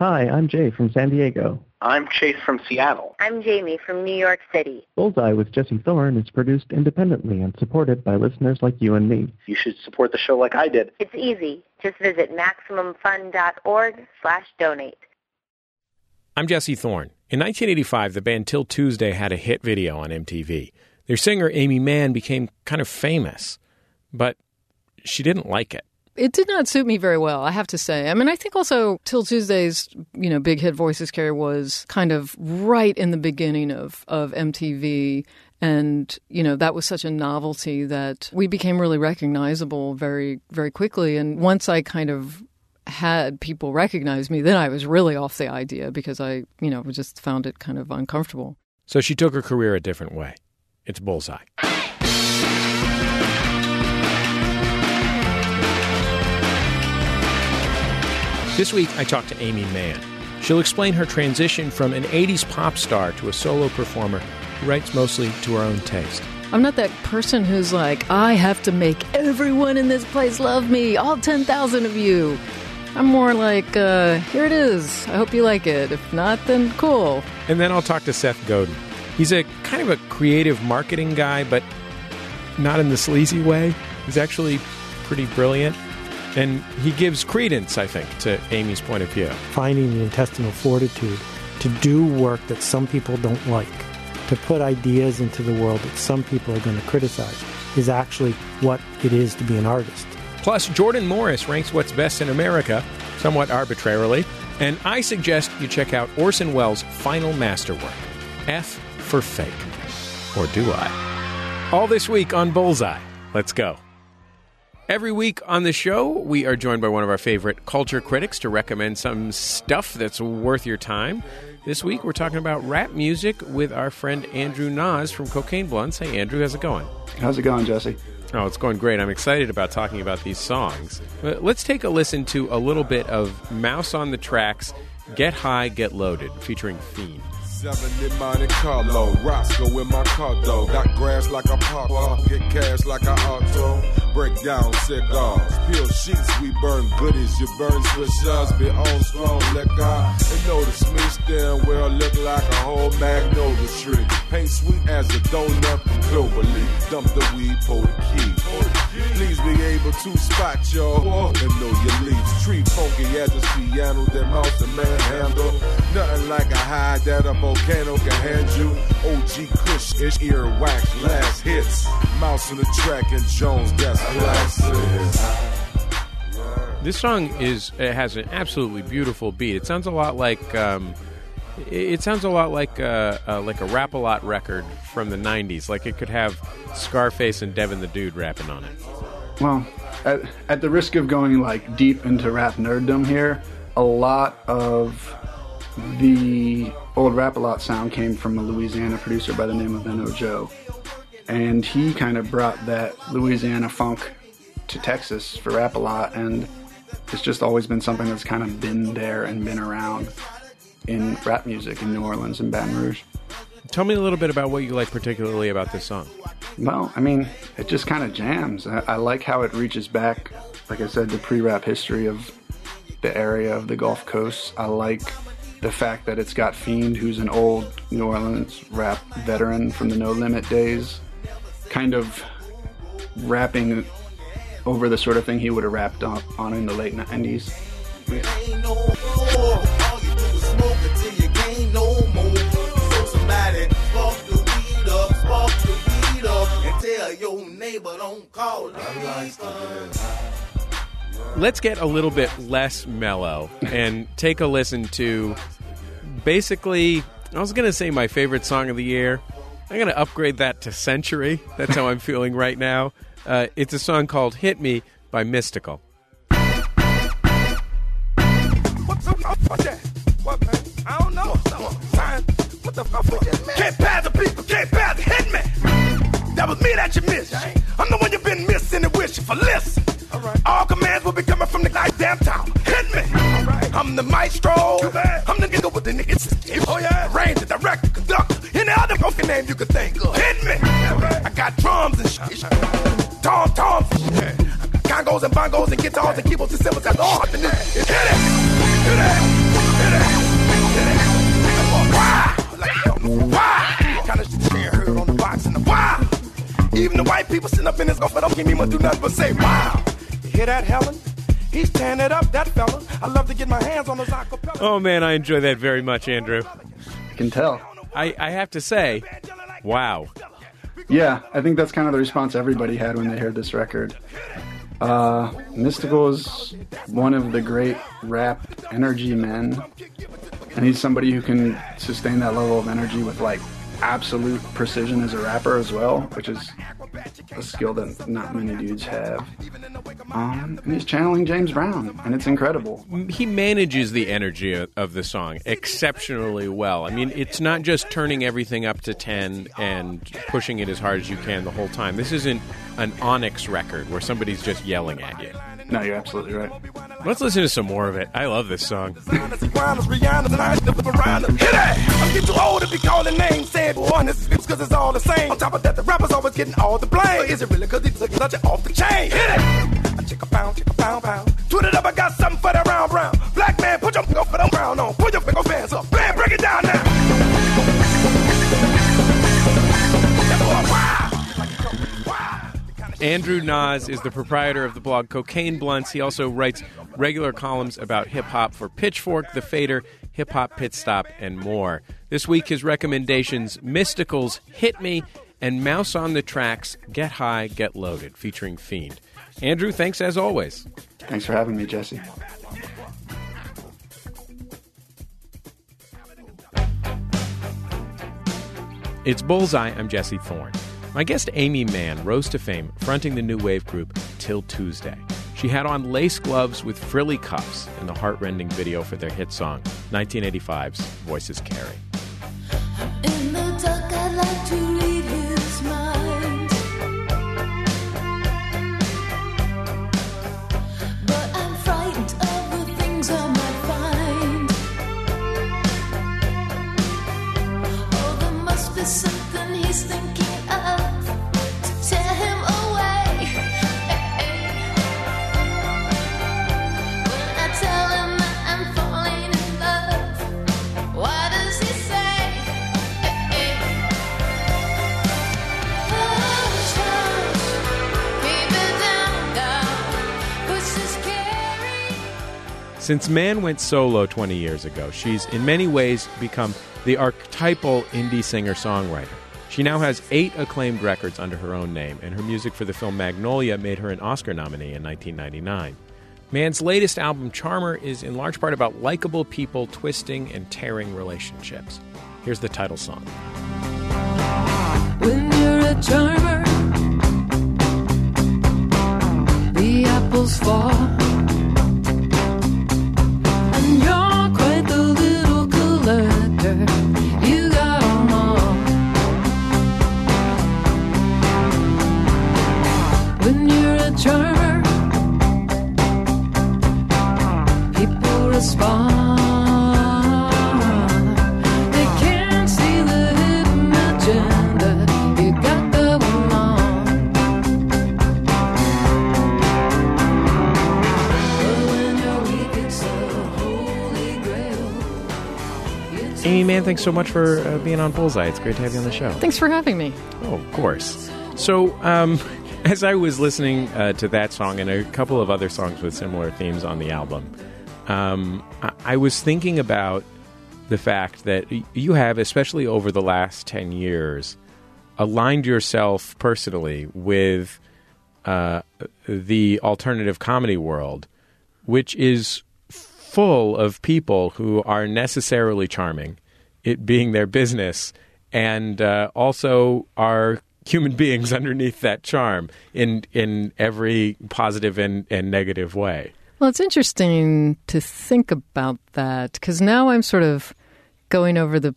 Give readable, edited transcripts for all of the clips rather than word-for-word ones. Hi, I'm Jay from San Diego. I'm Chase from Seattle. I'm Jamie from New York City. Bullseye with Jesse Thorne is produced independently and supported by listeners like you and me. You should support the show like I did. It's easy. Just visit MaximumFun.org/donate. I'm Jesse Thorne. In 1985, the band Till Tuesday had a hit video on MTV. Their singer, Aimee Mann, became kind of famous, but she didn't like it. It did not suit me very well, I have to say. I mean, I think also Till Tuesday's, you know, big hit Voices Carry was kind of right in the beginning of MTV. And, you know, that was such a novelty that we became really recognizable very, very quickly. And once I kind of had people recognize me, then I was really off the idea because I, you know, just found it kind of uncomfortable. So she took her career a different way. It's Bullseye. This week, I talked to Aimee Mann. She'll explain her transition from an 80s pop star to a solo performer who writes mostly to her own taste. I'm not that person who's like, I have to make everyone in this place love me, all 10,000 of you. I'm more like, here it is. I hope you like it. If not, then cool. And then I'll talk to Seth Godin. He's a kind of a creative marketing guy, but not in the sleazy way. He's actually pretty brilliant. And he gives credence, I think, to Aimee's point of view. Finding the intestinal fortitude to do work that some people don't like, to put ideas into the world that some people are going to criticize, is actually what it is to be an artist. Plus, Jordan Morris ranks what's best in America, somewhat arbitrarily, and I suggest you check out Orson Welles' final masterwork, F for Fake. Or do I? All this week on Bullseye. Let's go. Every week on the show, we are joined by one of our favorite culture critics to recommend some stuff that's worth your time. This week, we're talking about rap music with our friend Andrew Nas from Cocaine Blunts. Hey, Andrew, how's it going? How's it going, Jesse? Oh, it's going great. I'm excited about talking about these songs. But let's take a listen to a little bit of Mouse on the Tracks, Get High, Get Loaded, featuring Fiend. Seven in Monte Carlo, Roscoe in my car though. Got grass like a pop-up, get cash like an auto. Break down cigars, peel sheets, we burn goodies. You burn swishers, be on strong liquor. And notice me stand where I look like a whole magnolia tree. Paint sweet as a donut from clover leaf. Dump the weed, pull the key. Please be able to spot y'all and know your leaves. Tree funky as a piano, that mouse and man handle. Nothing like a high that up volcano can hand you. OG Kush is earwax, last hits. Mouse in the track and Jones, that's classic. This song has an absolutely beautiful beat. It sounds a lot like like a Rap-A-Lot record from the 90s. Like it could have Scarface and Devin the Dude rapping on it. Well, at the risk of going like deep into rap nerddom here, a lot of the old Rap-A-Lot sound came from a Louisiana producer by the name of N.O. Joe. And he kind of brought that Louisiana funk to Texas for Rap-A-Lot. And it's just always been something that's kind of been there and been around in rap music in New Orleans and Baton Rouge. Tell me a little bit about what you like particularly about this song. Well, I mean, it just kind of jams. I like how it reaches back, like I said, to pre-rap history of the area of the Gulf Coast. I like the fact that it's got Fiend, who's an old New Orleans rap veteran from the No Limit days, kind of rapping over the sort of thing he would have rapped on in the late 90s. Yeah. Let's get a little bit less mellow and take a listen to basically, I was going to say my favorite song of the year. I'm going to upgrade that to Century. That's how I'm feeling right now. It's a song called Hit Me by Mystical. I don't know. What the fuck? Can't pass the people, can't pass the hit me. That was me that you missed. I'm the one you've been missing and wishing for. Listen. All commands will be coming from the guy damn town. Hit me. I'm the maestro. I'm the nigga with the niggas. Oh yeah. Ranger, director, conductor. Any other fucking name you could think of. Hit me. I got drums and shit. Tom. Congos and bongos and guitars and keyboards and cymbals. That's all. Hit it. Hit it. Hit it. Even the white people sitting up in this gonna give me much do nothing but say, wow. You hear that, Helen? He's tearing it up, that fella. I love to get my hands on those acapella. Oh, man, I enjoy that very much, Andrew. I can tell. I have to say, wow. Yeah, I think that's kind of the response everybody had when they heard this record. Mystical is one of the great rap energy men, and he's somebody who can sustain that level of energy with, like, absolute precision as a rapper as well, which is a skill that not many dudes have. And he's channeling James Brown, and it's incredible. He manages the energy of the song exceptionally well. I mean, it's not just turning everything up to 10 and pushing it as hard as you can the whole time. This isn't an Onyx record where somebody's just yelling at you. No, you're absolutely right. Let's listen to some more of it. I love this song. I'm getting too old to be calling names, saying this is because it's all the same. On top of that, the rapper's always getting all the blame. Is it really because he took such off the chain? Hit it! I chick a pound, pound. Tweet it up, I got something for that round, brown. Black man, put your finger for them brown on. Put your finger fans up. Man, break it down now. Andrew Nas is the proprietor of the blog Cocaine Blunts. He also writes regular columns about hip-hop for Pitchfork, The Fader, Hip Hop Pit Stop, and more. This week, his recommendations, Mystical's Hit Me and Mouse on the Tracks, Get High, Get Loaded, featuring Fiend. Andrew, thanks as always. Thanks for having me, Jesse. It's Bullseye. I'm Jesse Thorne. My guest Aimee Mann rose to fame fronting the new wave group Till Tuesday. She had on lace gloves with frilly cuffs in the heartrending video for their hit song, 1985's Voices Carry. In the dark, I'd like to read his mind, but I'm frightened of the things I might find. Oh, there must be something he's thinking. Since Mann went solo 20 years ago, she's in many ways become the archetypal indie singer-songwriter. She now has 8 acclaimed records under her own name, and her music for the film Magnolia made her an Oscar nominee in 1999. Mann's latest album, Charmer, is in large part about likable people twisting and tearing relationships. Here's the title song. When you're a charmer, the apples fall. Aimee Mann, thanks so much for being on Bullseye. It's great to have you on the show. Thanks for having me. Oh, of course. So, as I was listening to that song and a couple of other songs with similar themes on the album, I was thinking about the fact that you have, especially over the last 10 years, aligned yourself personally with the alternative comedy world, which is full of people who are necessarily charming, it being their business, and also are human beings underneath that charm in every positive and negative way. Well, it's interesting to think about that, because now I'm sort of going over the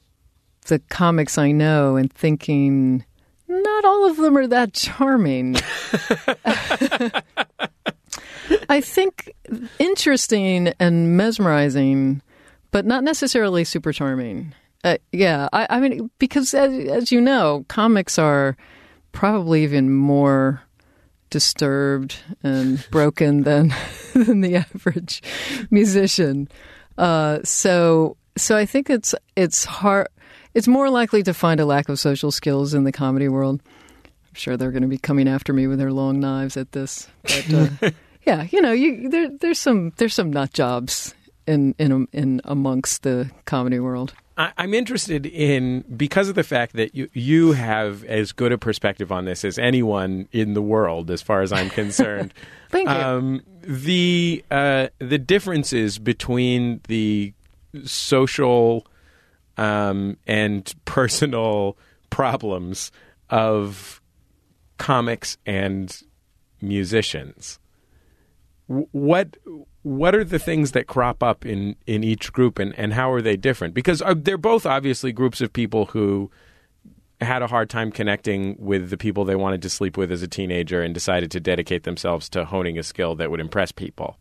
comics I know and thinking, not all of them are that charming. I think interesting and mesmerizing, but not necessarily super charming. I mean, because as you know, comics are probably even more disturbed and broken than the average musician. So I think it's hard. It's more likely to find a lack of social skills in the comedy world I'm sure they're going to be coming after me with their long knives at this. But, yeah, you know, there's some nut jobs in amongst the comedy world. I'm interested in, because of the fact that you have as good a perspective on this as anyone in the world, as far as I'm concerned. Thank you. The differences between the social and personal problems of comics and musicians. What are the things that crop up in each group, and how are they different? Because they're both obviously groups of people who had a hard time connecting with the people they wanted to sleep with as a teenager and decided to dedicate themselves to honing a skill that would impress people.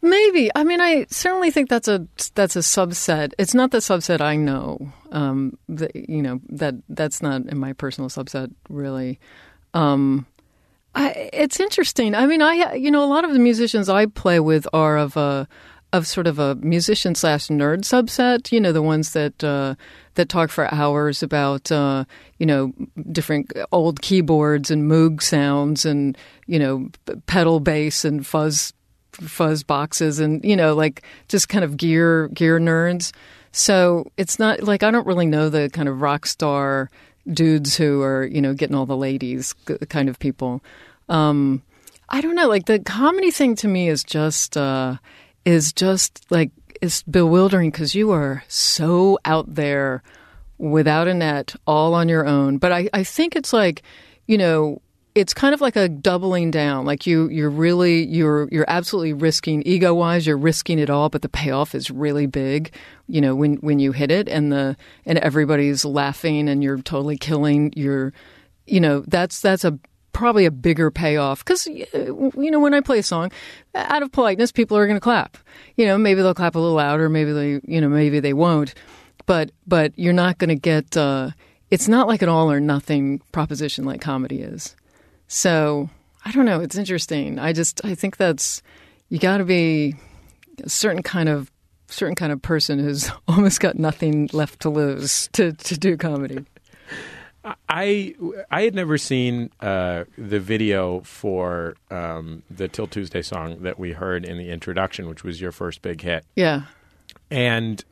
Maybe. I mean, I certainly think that's a subset. It's not the subset I know. That's not in my personal subset, really. It's interesting. I mean, a lot of the musicians I play with are of sort of a musician/nerd subset. You know, the ones that talk for hours about different old keyboards and Moog sounds and pedal bass and fuzz boxes and just kind of gear nerds. So it's not like I don't really know the kind of rock star dudes who are getting all the ladies kind of people. I don't know, like the comedy thing to me is just like it's bewildering because you are so out there without a net, all on your own. But I think it's like it's kind of like a doubling down. Like you're absolutely risking, ego-wise, you're risking it all, but the payoff is really big, when you hit it and everybody's laughing and you're totally killing your, that's probably a bigger payoff. 'Cause, when I play a song, out of politeness, people are going to clap. Maybe they'll clap a little louder, maybe they won't, but you're not going to get, it's not like an all or nothing proposition like comedy is. So I don't know. It's interesting. I think that's, you got to be a certain kind of person who's almost got nothing left to lose to do comedy. I had never seen the video for the Till Tuesday song that we heard in the introduction, which was your first big hit. Yeah, and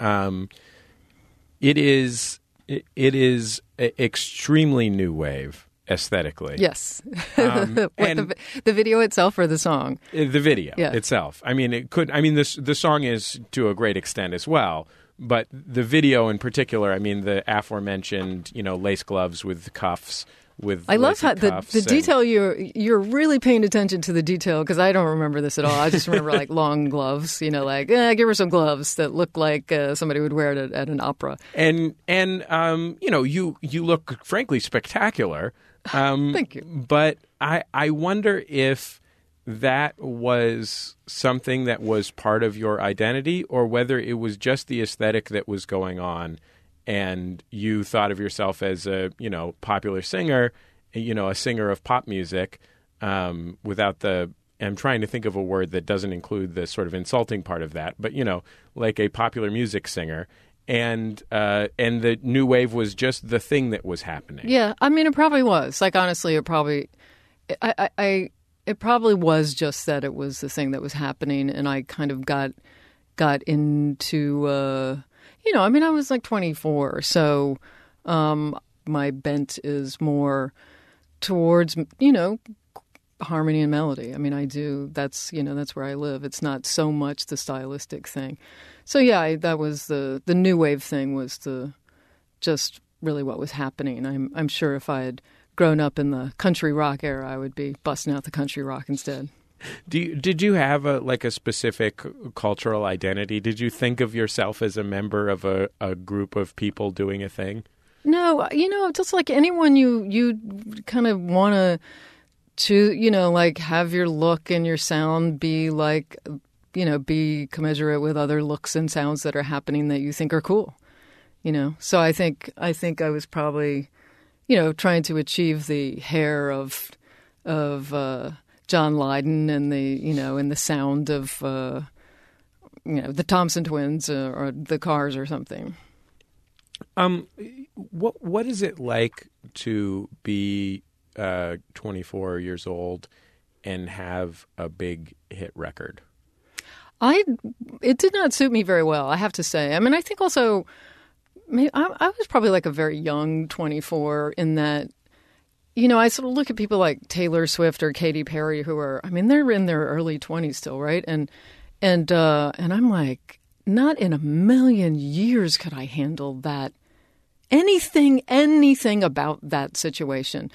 it is extremely new wave. Aesthetically. Yes. The video itself or the song? The video itself. I mean, the song is to a great extent as well, but the video in particular, I mean, the aforementioned, lace gloves with cuffs. I love how the detail, you're really paying attention to the detail, because I don't remember this at all. I just remember like long gloves, give her some gloves that look like somebody would wear it at an opera. You look frankly spectacular. Thank you. But I wonder if that was something that was part of your identity, or whether it was just the aesthetic that was going on. And you thought of yourself as a, popular singer, a singer of pop music, without the, I'm trying to think of a word that doesn't include the sort of insulting part of that, but, like a popular music singer. And the new wave was just the thing that was happening. Yeah. I mean, it probably was. Like, honestly, it probably was just that it was the thing that was happening. And I kind of got into, I was like 24, so my bent is more towards, harmony and melody. I mean, I do. That's, that's where I live. It's not so much the stylistic thing. So, yeah, that was the new wave thing was just really what was happening. I'm sure if I had grown up in the country rock era, I would be busting out the country rock instead. Did you have a specific cultural identity? Did you think of yourself as a member of a group of people doing a thing? No, just like anyone, you kind of want to have your look and your sound be like, be commensurate with other looks and sounds that are happening that you think are cool. So I think I was probably, trying to achieve the hair of John Lydon and the sound of the Thompson Twins or the Cars or something. What is it like to be 24 years old and have a big hit record? It did not suit me very well, I have to say. I mean, I think also I was probably like a very young 24 in that, you know, I sort of look at people like Taylor Swift or Katy Perry who are, I mean, they're in their early 20s still, right? And I'm like, not in a million years could I handle that. Anything about that situation.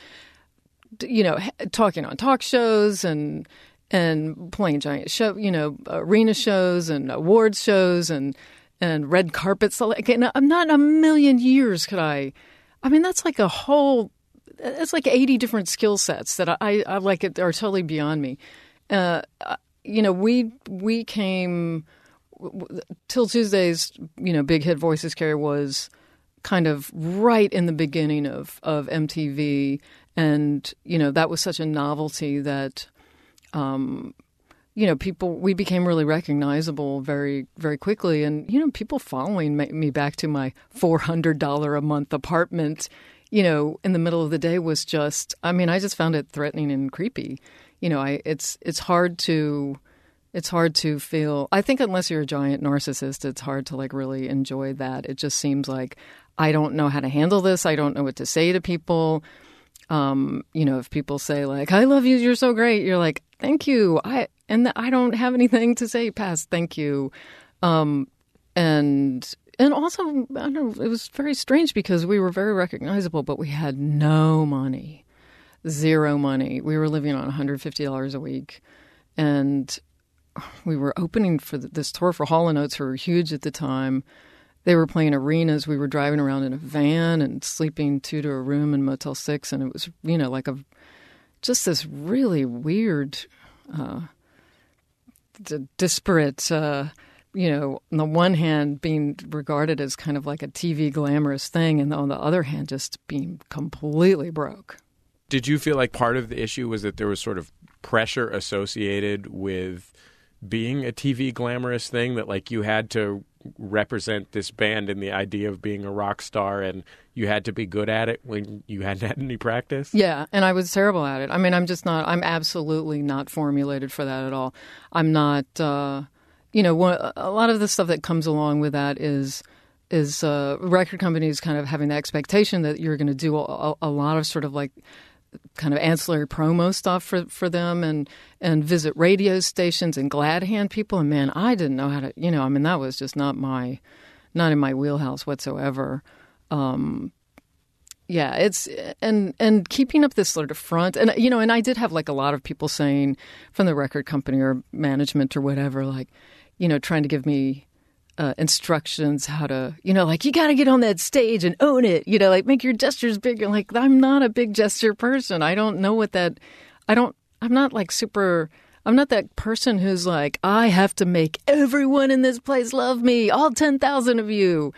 You know, talking on talk shows and playing giant show, you know, arena shows and awards shows and red carpets. Like, not in a million years could I mean, that's like a whole, it's like 80 different skill sets that I like it are totally beyond me. You know, we came, Till Tuesday's, you know, big hit Voices Carry was kind of right in the beginning of MTV. And, you know, that was such a novelty that, you know, we became really recognizable very, very quickly. And, you know, people following me back to my $400 a month apartment, you know, in the middle of the day was just, I mean, I just found it threatening and creepy. You know, it's hard to feel, I think unless you're a giant narcissist, it's hard to like really enjoy that. It just seems like, I don't know how to handle this. I don't know what to say to people. You know, if people say like, I love you, you're so great. You're like, thank you. I don't have anything to say past thank you. And also, I don't know, it was very strange because we were very recognizable, but we had no money, zero money. We were living on $150 a week and we were opening for this tour for Hall & Oates who were huge at the time. They were playing arenas. We were driving around in a van and sleeping two to a room in Motel 6. And it was, you know, like just this really weird, disparate, you know, on the one hand being regarded as kind of like a TV glamorous thing and on the other hand just being completely broke. Did you feel like part of the issue was that there was sort of pressure associated with being a TV glamorous thing that like you had to represent this band and the idea of being a rock star and you had to be good at it when you hadn't had any practice? Yeah, and I was terrible at it. I mean, I'm absolutely not formulated for that at all. I'm not, you know, a lot of the stuff that comes along with that is record companies kind of having the expectation that you're going to do a lot of sort of like kind of ancillary promo stuff for them and visit radio stations and glad hand people. And man, I didn't know how to, you know, I mean, that was just not in my wheelhouse whatsoever. Yeah, it's, and keeping up this sort of front and, you know, and I did have like a lot of people saying from the record company or management or whatever, like, you know, trying to give me instructions how to, you know, like, you got to get on that stage and own it, you know, like make your gestures bigger. Like, I'm not a big gesture person. I don't know what that, I'm not that person who's like, I have to make everyone in this place love me, all 10,000 of you.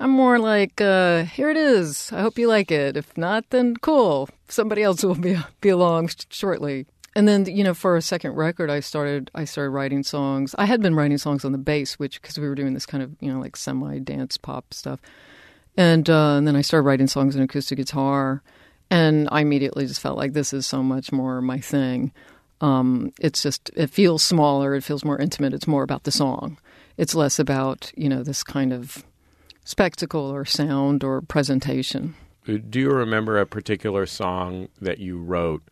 I'm more like, here it is. I hope you like it. If not, then cool. Somebody else will be along shortly. And then, you know, for a second record, I started writing songs. I had been writing songs on the bass, which because we were doing this kind of, you know, like semi-dance pop stuff. And then I started writing songs on acoustic guitar. And I immediately just felt like this is so much more my thing. It's just, it feels smaller. It feels more intimate. It's more about the song. It's less about, you know, this kind of spectacle or sound or presentation. Do you remember a particular song that you wrote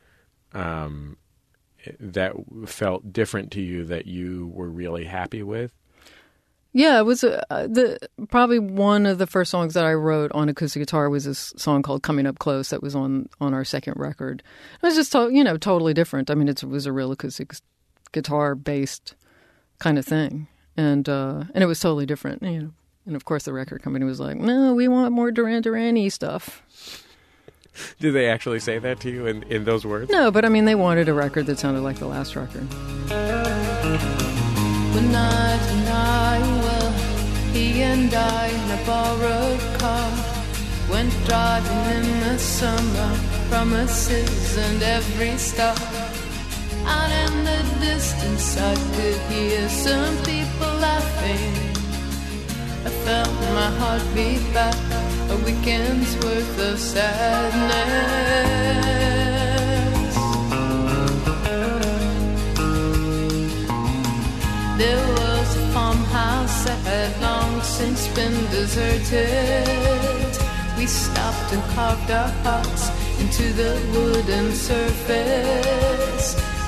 that felt different to you that you were really happy with? Yeah, it was probably one of the first songs that I wrote on acoustic guitar was this song called Coming Up Close that was on our second record. It was just, you know, totally different. I mean, it was a real acoustic guitar-based kind of thing. And it was totally different, you know. And, of course, the record company was like, no, we want more Duran Duran-y stuff. Did they actually say that to you in those words? No, but I mean, they wanted a record that sounded like the last record. One night and I, well, he and I in a borrowed car went driving in the summer, promises and every star. Out in the distance I could hear some people laughing. I felt my heart beat back, a weekend's worth of sadness. since been deserted. We stopped and carved our hearts into the wooden surface.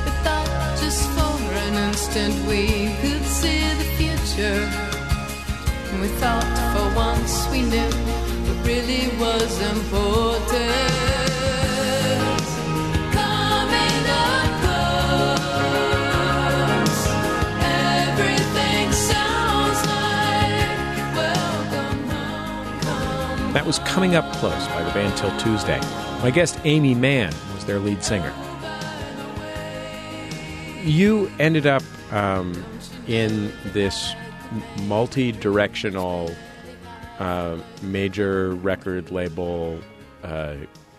We thought just for an instant we could see the future. And we thought for once we knew what really was important. That was Coming Up Close by the band Till Tuesday. My guest, Aimee Mann, was their lead singer. You ended up in this multi-directional major record label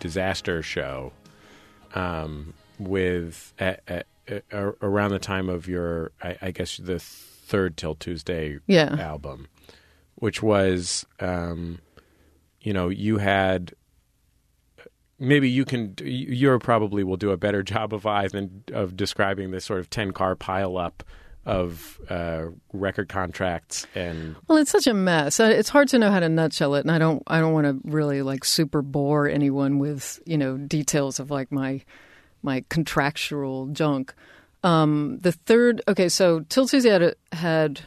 disaster show with around the time of your, I guess, the third Till Tuesday album, which was... you know, you had, maybe you can, you probably will do a better job of describing this sort of 10-car pileup of record contracts and... Well, it's such a mess. It's hard to know how to nutshell it, and I don't want to really, like, super bore anyone with, you know, details of, like, my contractual junk. The third, okay, so Till Tuesday had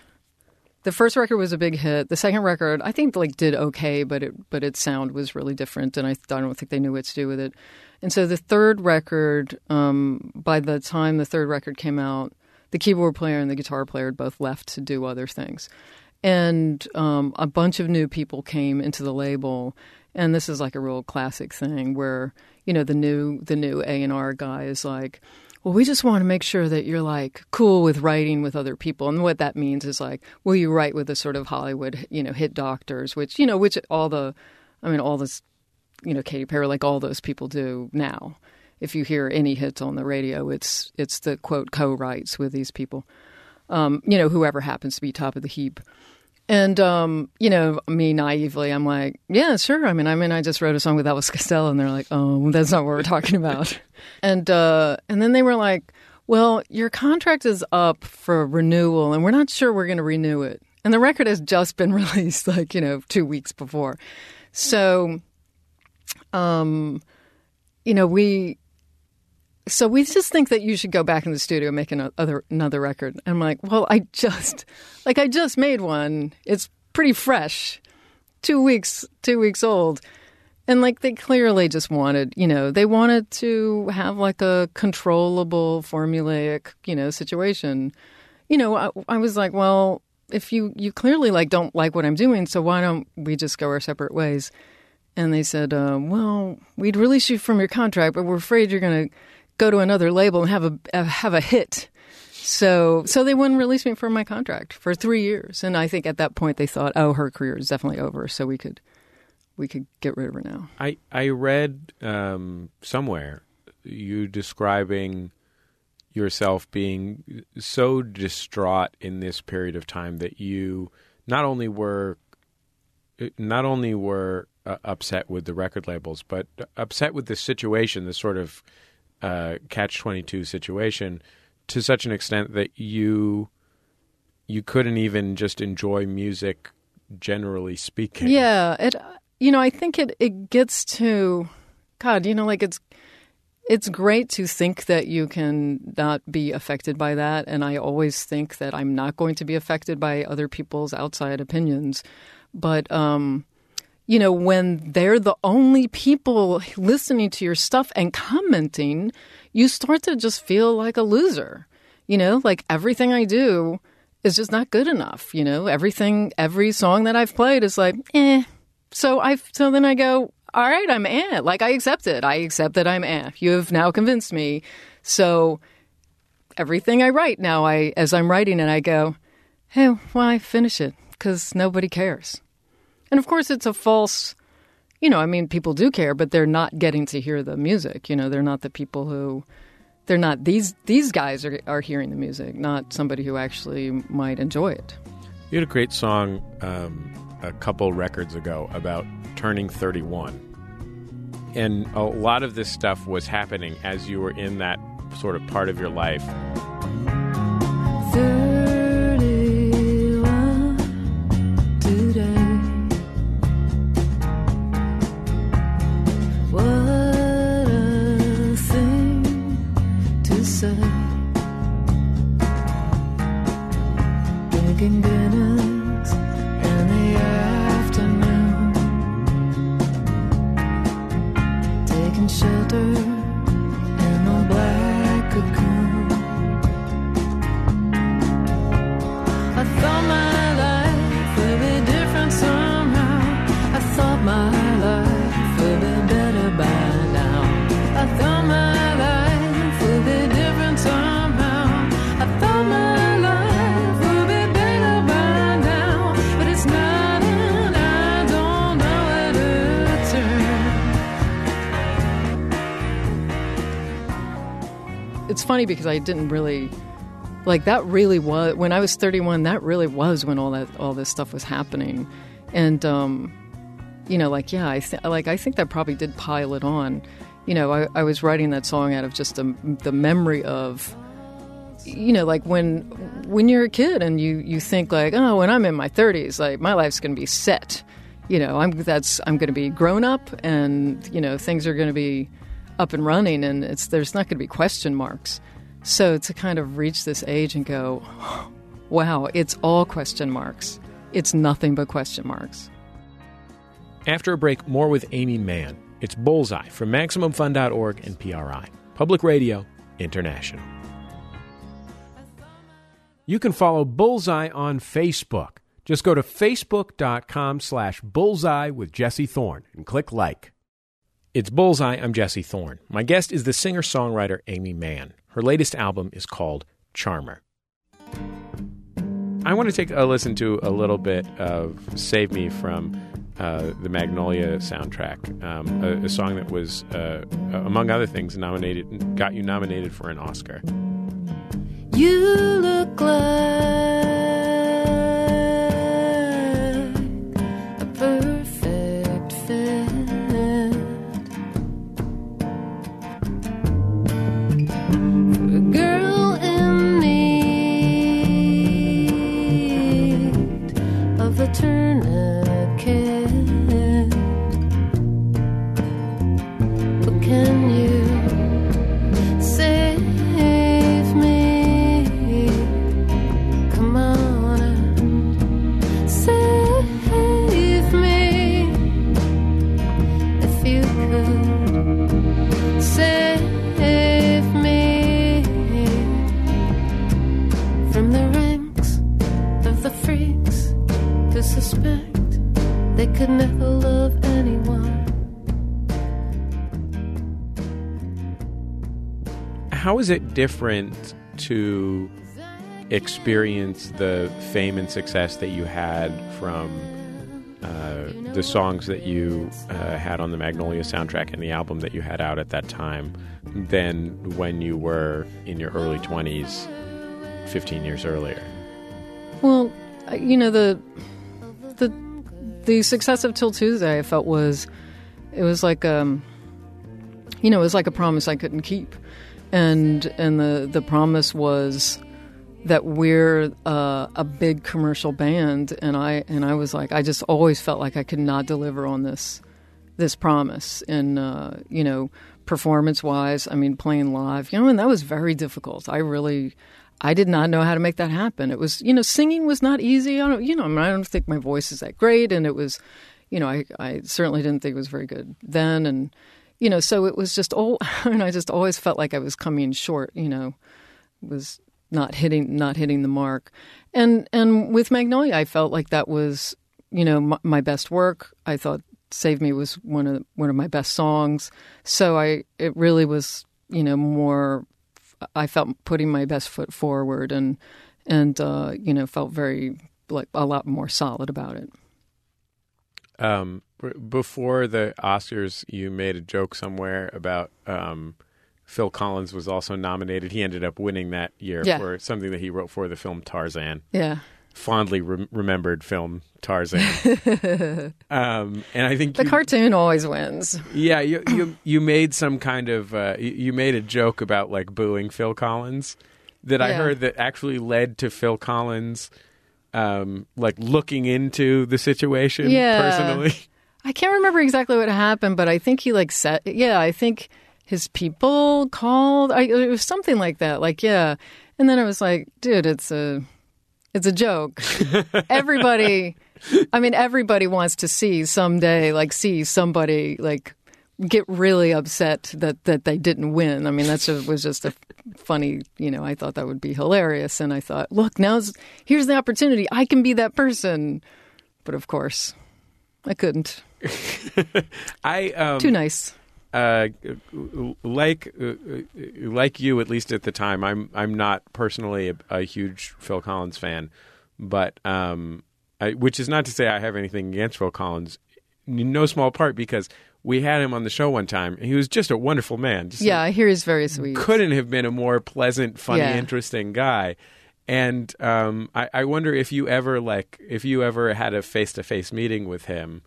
the first record was a big hit. The second record, I think, like, did okay, but its sound was really different, and I don't think they knew what to do with it. And so the third record, by the time the third record came out, the keyboard player and the guitar player had both left to do other things. And a bunch of new people came into the label, and this is like a real classic thing where, you know, the new A&R guy is like, well, we just want to make sure that you're, like, cool with writing with other people. And what that means is, like, will you write with the sort of Hollywood, you know, hit doctors, which all this, you know, Katy Perry, like, all those people do now. If you hear any hits on the radio, it's the, quote, co-writes with these people, you know, whoever happens to be top of the heap. And, you know, me naively, I'm like, yeah, sure. I mean, I just wrote a song with Elvis Costello. And they're like, oh, that's not what we're talking about. And then they were like, well, your contract is up for renewal and we're not sure we're going to renew it. And the record has just been released, like, you know, 2 weeks before. So, you know, we just think that you should go back in the studio and make another record. And I'm like, well, I just made one. It's pretty fresh, 2 weeks old. And, like, they clearly just wanted, you know, they wanted to have, like, a controllable, formulaic, you know, situation. You know, I was like, well, if you clearly, like, don't like what I'm doing, so why don't we just go our separate ways? And they said, well, we'd release you from your contract, but we're afraid you're going to go to another label and have a hit. So they wouldn't release me from my contract for 3 years. And I think at that point they thought, oh, her career is definitely over, so we could get rid of her now. I read somewhere you describing yourself being so distraught in this period of time that you not only were upset with the record labels, but upset with the situation, this sort of catch-22 situation, to such an extent that you couldn't even just enjoy music, generally speaking. Yeah, I think it gets to, God, you know, like, it's great to think that you can not be affected by that, and I always think that I'm not going to be affected by other people's outside opinions, but you know, when they're the only people listening to your stuff and commenting, you start to just feel like a loser. You know, like, everything I do is just not good enough. You know, every song that I've played is like, eh. So then I go, all right, I'm eh. Like, I accept it. I accept that I'm eh. You have now convinced me. So everything I write now, as I'm writing it, I go, hey, why finish it? Because nobody cares. And, of course, it's a false, you know, I mean, people do care, but they're not getting to hear the music. You know, they're not the people who, they're not, these guys are hearing the music, not somebody who actually might enjoy it. You had a great song a couple records ago about turning 31. And a lot of this stuff was happening as you were in that sort of part of your life. It's funny because I didn't really, like, that really was, when I was 31, that really was when all this stuff was happening. And, you know, like, yeah, I think that probably did pile it on. You know, I was writing that song out of just the memory of, you know, like when you're a kid and you think like, oh, when I'm in my 30s, like my life's going to be set. You know, I'm going to be grown up and, you know, things are going to be up and running, and there's not going to be question marks. So to kind of reach this age and go, wow, it's all question marks. It's nothing but question marks. After a break, more with Aimee Mann. It's Bullseye from MaximumFun.org and PRI. Public Radio International. You can follow Bullseye on Facebook. Just go to facebook.com/Bullseye with Jesse Thorne and click like. It's Bullseye, I'm Jesse Thorne. My guest is the singer-songwriter Aimee Mann. Her latest album is called Charmer. I want to take a listen to a little bit of Save Me from the Magnolia soundtrack, a song that was, among other things, got you nominated for an Oscar. You look like a bird. How is it different to experience the fame and success that you had from the songs that you had on the Magnolia soundtrack and the album that you had out at that time than when you were in your early 20s 15 years earlier? Well, you know, the success of Till Tuesday I felt was like a promise I couldn't keep. And the promise was that we're a big commercial band, and I was like, I just always felt like I could not deliver on this promise, and you know, performance wise, I mean, playing live, you know, and that was very difficult. I did not know how to make that happen. It was, you know, singing was not easy. I don't think my voice is that great, and it was, you know, I certainly didn't think it was very good then, and. You know, so it was just I just always felt like I was coming short. You know, was not hitting the mark. And with Magnolia, I felt like that was, you know, my best work. I thought "Save Me" was one of my best songs. So it really was, you know, more. I felt putting my best foot forward, and you know, felt very like a lot more solid about it. Before the Oscars, you made a joke somewhere about Phil Collins was also nominated. He ended up winning that year for something that he wrote for the film Tarzan. Yeah. Fondly remembered film Tarzan. And I think... The cartoon always wins. Yeah, you made some kind of... you made a joke about, like, booing Phil Collins that I heard that actually led to Phil Collins... like looking into the situation personally. I can't remember exactly what happened, but I think he like said, I think his people called. It was something like that. Like, yeah. And then I was like, dude, it's a joke. Everybody wants to see someday, like see somebody like get really upset that they didn't win. I mean, was just a funny, I thought that would be hilarious. And I thought, look, here's the opportunity. I can be that person. But of course, I couldn't. Too nice. Like you, at least at the time, I'm not personally a huge Phil Collins fan, but which is not to say I have anything against Phil Collins, in no small part because we had him on the show one time, and he was just a wonderful man. I hear he's very sweet. Couldn't have been a more pleasant, funny, interesting guy. And I wonder if you ever had a face-to-face meeting with him.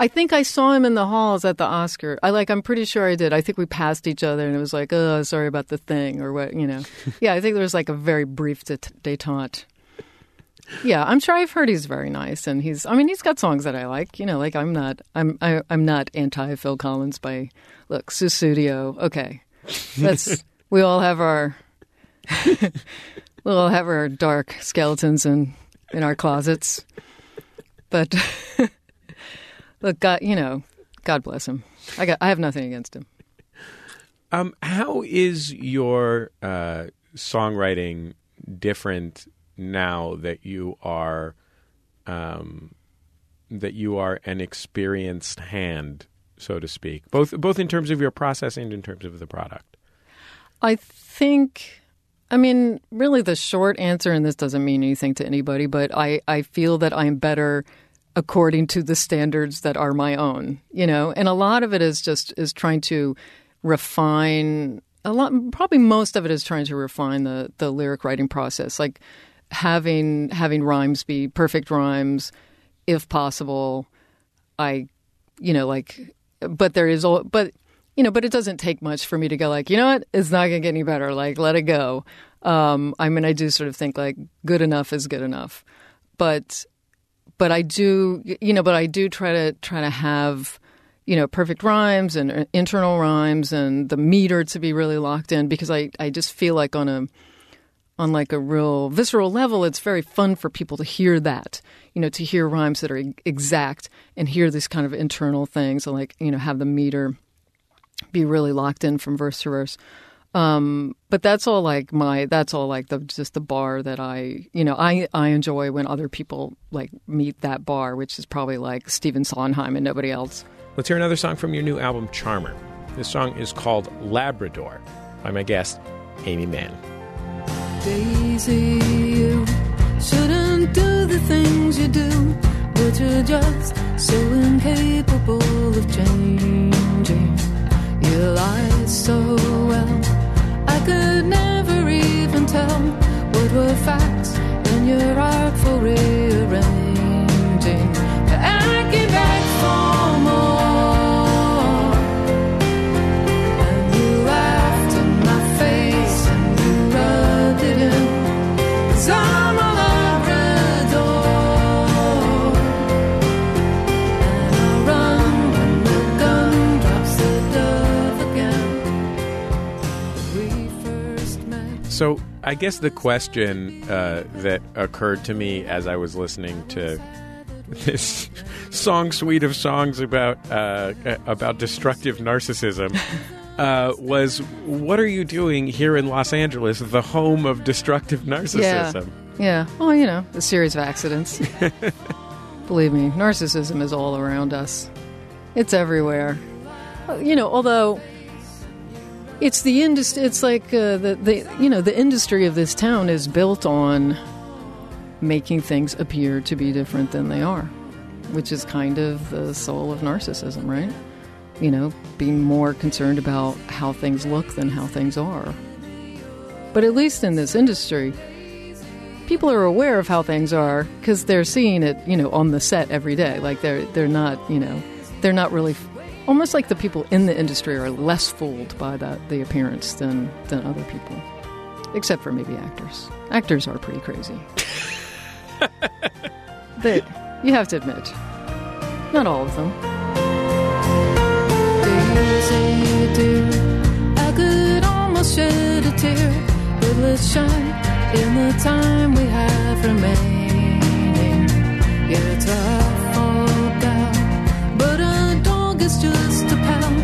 I think I saw him in the halls at the Oscar. I'm pretty sure I did. I think we passed each other and it was like, oh, sorry about the thing or what, Yeah, I think there was like a very brief détente. Yeah, I'm sure I've heard he's very nice and he's got songs that I like, like I'm not anti-Phil Collins by, look, Susudio. Okay. We all have our, dark skeletons in our closets. But... Look, God, God bless him. I have nothing against him. How is your songwriting different now that you are an experienced hand, so to speak, both in terms of your process and in terms of the product? I think, really the short answer, and this doesn't mean anything to anybody, but I feel that I'm better according to the standards that are my own, and a lot of it is trying to refine a lot. Probably most of it is trying to refine the lyric writing process, like having rhymes be perfect rhymes, if possible. But it doesn't take much for me to go like, what? It's not going to get any better. Like, let it go. I do sort of think like good enough is good enough, But I do try to have, perfect rhymes and internal rhymes and the meter to be really locked in, because I just feel like on a real visceral level, it's very fun for people to hear that, to hear rhymes that are exact and hear these kind of internal things and have the meter be really locked in from verse to verse. But that's all the bar that I enjoy when other people meet that bar, which is probably Stephen Sondheim and nobody else. Let's hear another song from your new album, Charmer. This song is called Labrador by my guest, Aimee Mann. Daisy, you shouldn't do the things you do, but you're just so incapable of changing. You lie so well, I could never even tell what were facts in your artful rearranging. I came back for more. So I guess the question that occurred to me as I was listening to this song suite of songs about destructive narcissism was, what are you doing here in Los Angeles, the home of destructive narcissism? Yeah. Well, a series of accidents. Believe me, narcissism is all around us. It's everywhere. Although... It's the industry. It's the industry of this town is built on making things appear to be different than they are, which is kind of the soul of narcissism, right? Being more concerned about how things look than how things are. But at least in this industry, people are aware of how things are because they're seeing it, on the set every day. Like they're not, they're not really. Almost like the people in the industry are less fooled by the appearance than other people, except for maybe actors. Actors are pretty crazy. But you have to admit, not all of them. Daisy dear, I could almost shed a tear, but let's shine in the time we have remaining. Yeah, it's a fall down, but a dog is just a pound.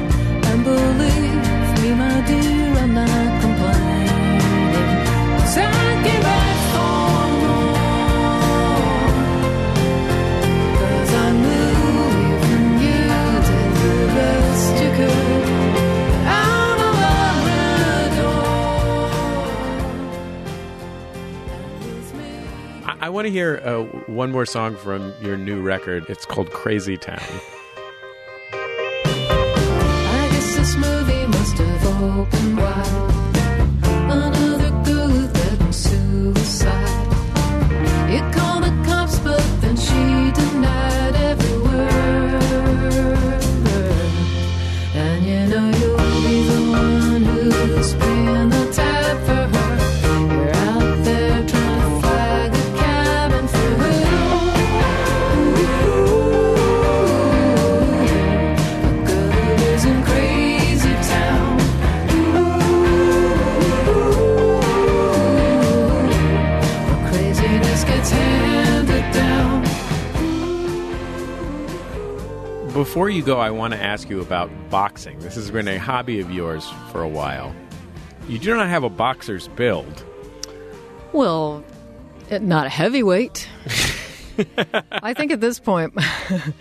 And believe me, my dear, I'm not complaining, 'cause I can write for more, 'cause I knew even you did the best you could. Out of our door. I want to hear one more song from your new record. It's called Crazy Town. This movie must have opened wide. Another girl threatened suicide. You called the cops, but then she denied every word. And you know you'll be the one who's paying the tab for her. You're out there trying to flag a cabin for her. A girl is in crazy. Before you go, I want to ask you about boxing. This has been a hobby of yours for a while. You do not have a boxer's build. Well, not a heavyweight. I think at this point, I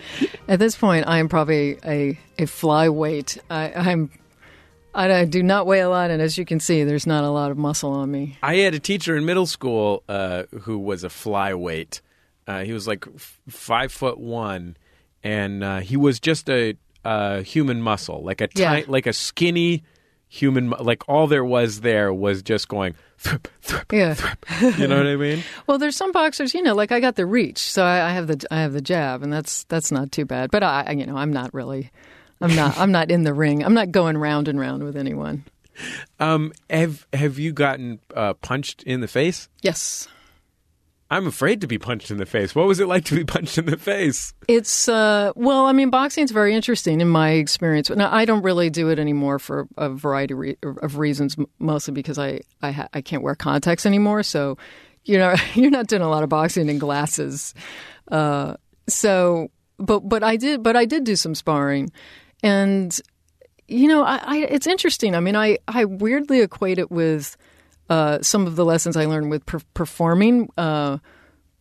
am probably a flyweight. I do not weigh a lot, and as you can see, there's not a lot of muscle on me. I had a teacher in middle school who was a flyweight. He was like 5'1". And he was just a human muscle, like a like a skinny human. Like all there was just going, thrip, thrip, thrip. You know what I mean? Well, there's some boxers, you know, like I got the reach, so I have the jab, and that's not too bad. But I'm not in the ring. I'm not going round and round with anyone. Have you gotten punched in the face? Yes. I'm afraid to be punched in the face. What was it like to be punched in the face? It's, well, I mean, boxing's very interesting in my experience. Now, I don't really do it anymore for a variety of reasons, mostly because I can't wear contacts anymore. So, you know, you're not doing a lot of boxing in glasses. But I did do some sparring. And, you know, it's interesting. I mean, I weirdly equate it with some of the lessons I learned with performing,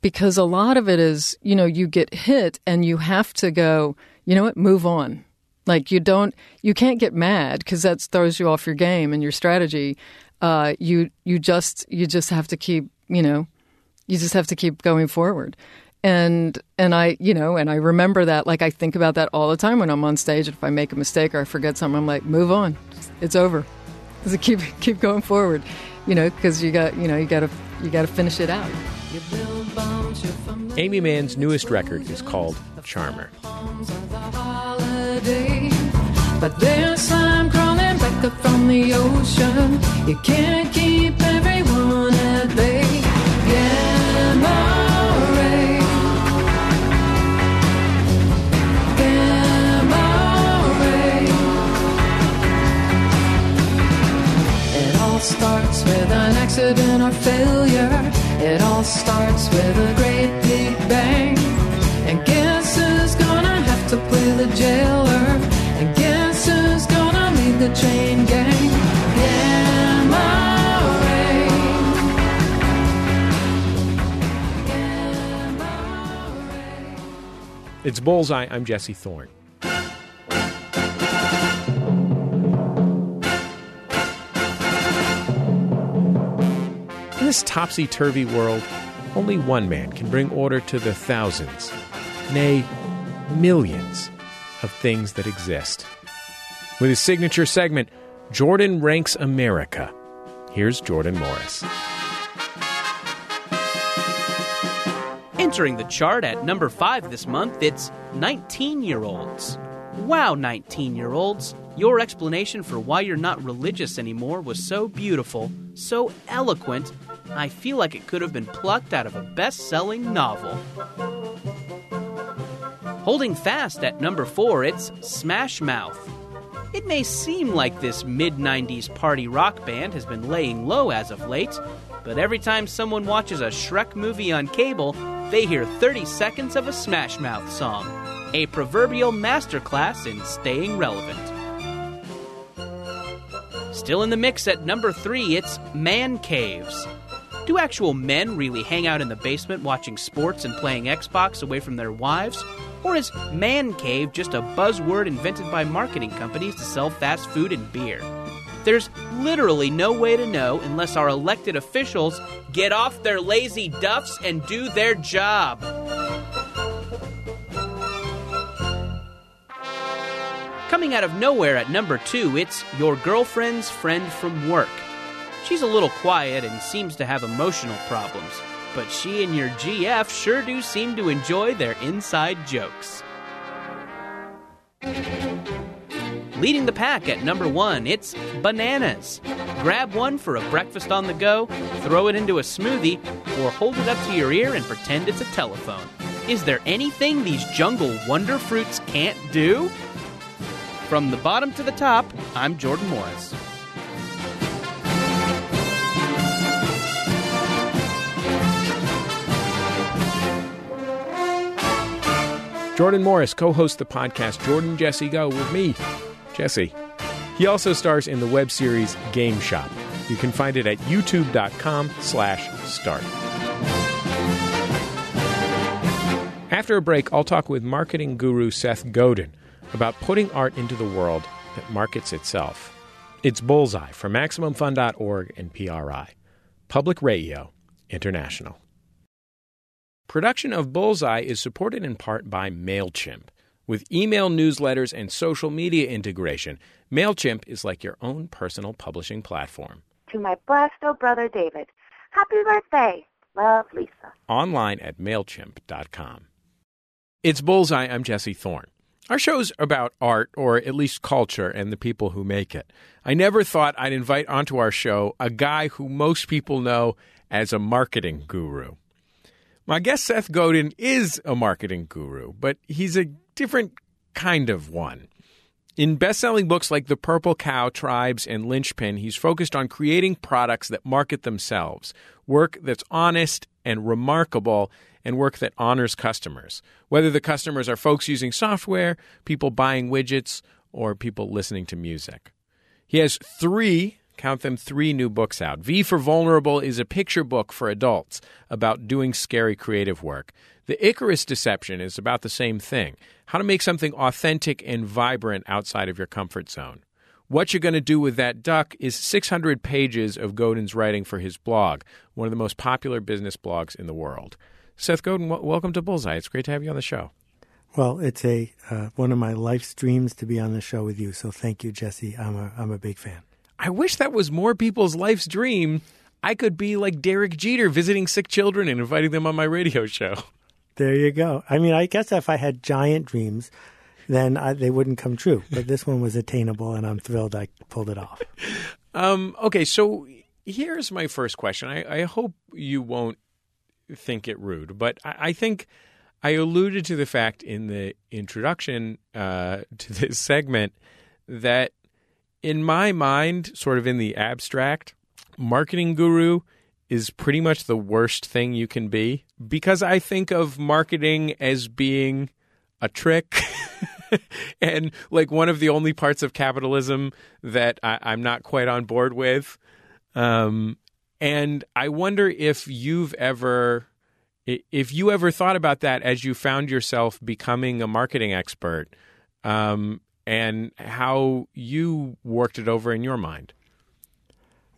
because a lot of it is, you know, you get hit and you have to go, you know what, move on. Like you can't get mad because that throws you off your game and your strategy. You just have to keep, you know, you just have to keep going forward. And I remember that, like I think about that all the time when I'm on stage. If I make a mistake or I forget something, I'm like, move on, it's over. Just keep going forward. You know, because you got to finish it out. Aimee Mann's newest record is called Charmer. But there's slime crawling back up from the ocean. You can't keep everyone at bay. Starts with an accident or failure. It all starts with a great big bang. And guess who's gonna have to play the jailer? And guess who's gonna lead the chain gang? It's Bullseye. I'm Jesse Thorne. In this topsy-turvy world, only one man can bring order to the thousands, nay, millions, of things that exist. With his signature segment, Jordan Ranks America, here's Jordan Morris. Entering the chart at number 5 this month, it's 19-year-olds. Wow, 19-year-olds, your explanation for why you're not religious anymore was so beautiful, so eloquent, I feel like it could have been plucked out of a best-selling novel. Holding fast at number 4, it's Smash Mouth. It may seem like this mid-90s party rock band has been laying low as of late, but every time someone watches a Shrek movie on cable, they hear 30 seconds of a Smash Mouth song, a proverbial masterclass in staying relevant. Still in the mix at number 3, it's Man Caves. Do actual men really hang out in the basement watching sports and playing Xbox away from their wives? Or is man cave just a buzzword invented by marketing companies to sell fast food and beer? There's literally no way to know unless our elected officials get off their lazy duffs and do their job. Coming out of nowhere at number 2, it's Your Girlfriend's Friend from Work. She's a little quiet and seems to have emotional problems, but she and your GF sure do seem to enjoy their inside jokes. Leading the pack at number 1, it's Bananas. Grab one for a breakfast on the go, throw it into a smoothie, or hold it up to your ear and pretend it's a telephone. Is there anything these jungle wonder fruits can't do? From the bottom to the top, I'm Jordan Morris. Jordan Morris co-hosts the podcast Jordan Jesse Go with me, Jesse. He also stars in the web series Game Shop. You can find it at youtube.com/start. After a break, I'll talk with marketing guru Seth Godin about putting art into the world that markets itself. It's Bullseye from MaximumFun.org and PRI. Public Radio International. Production of Bullseye is supported in part by MailChimp. With email newsletters and social media integration, MailChimp is like your own personal publishing platform. To my Blasto brother David, happy birthday. Love, Lisa. Online at MailChimp.com. It's Bullseye. I'm Jesse Thorne. Our show's about art, or at least culture, and the people who make it. I never thought I'd invite onto our show a guy who most people know as a marketing guru. My guest, Seth Godin, is a marketing guru, but he's a different kind of one. In best-selling books like The Purple Cow, Tribes, and Lynchpin, he's focused on creating products that market themselves, work that's honest and remarkable, and work that honors customers, whether the customers are folks using software, people buying widgets, or people listening to music. He has three new books out. V for Vulnerable is a picture book for adults about doing scary creative work. The Icarus Deception is about the same thing, how to make something authentic and vibrant outside of your comfort zone. What You're Going to Do with That Duck is 600 pages of Godin's writing for his blog, one of the most popular business blogs in the world. Seth Godin, welcome to Bullseye. It's great to have you on the show. Well, it's one of my life's dreams to be on the show with you, so thank you, Jesse. I'm a big fan. I wish that was more people's life's dream. I could be like Derek Jeter visiting sick children and inviting them on my radio show. There you go. I mean, I guess if I had giant dreams, then they wouldn't come true. But this one was attainable, and I'm thrilled I pulled it off. Okay, so here's my first question. I hope you won't think it rude, but I think I alluded to the fact in the introduction to this segment that in my mind, sort of in the abstract, marketing guru is pretty much the worst thing you can be, because I think of marketing as being a trick and like one of the only parts of capitalism that I'm not quite on board with. And I wonder if you ever thought about that as you found yourself becoming a marketing expert, and how you worked it over in your mind.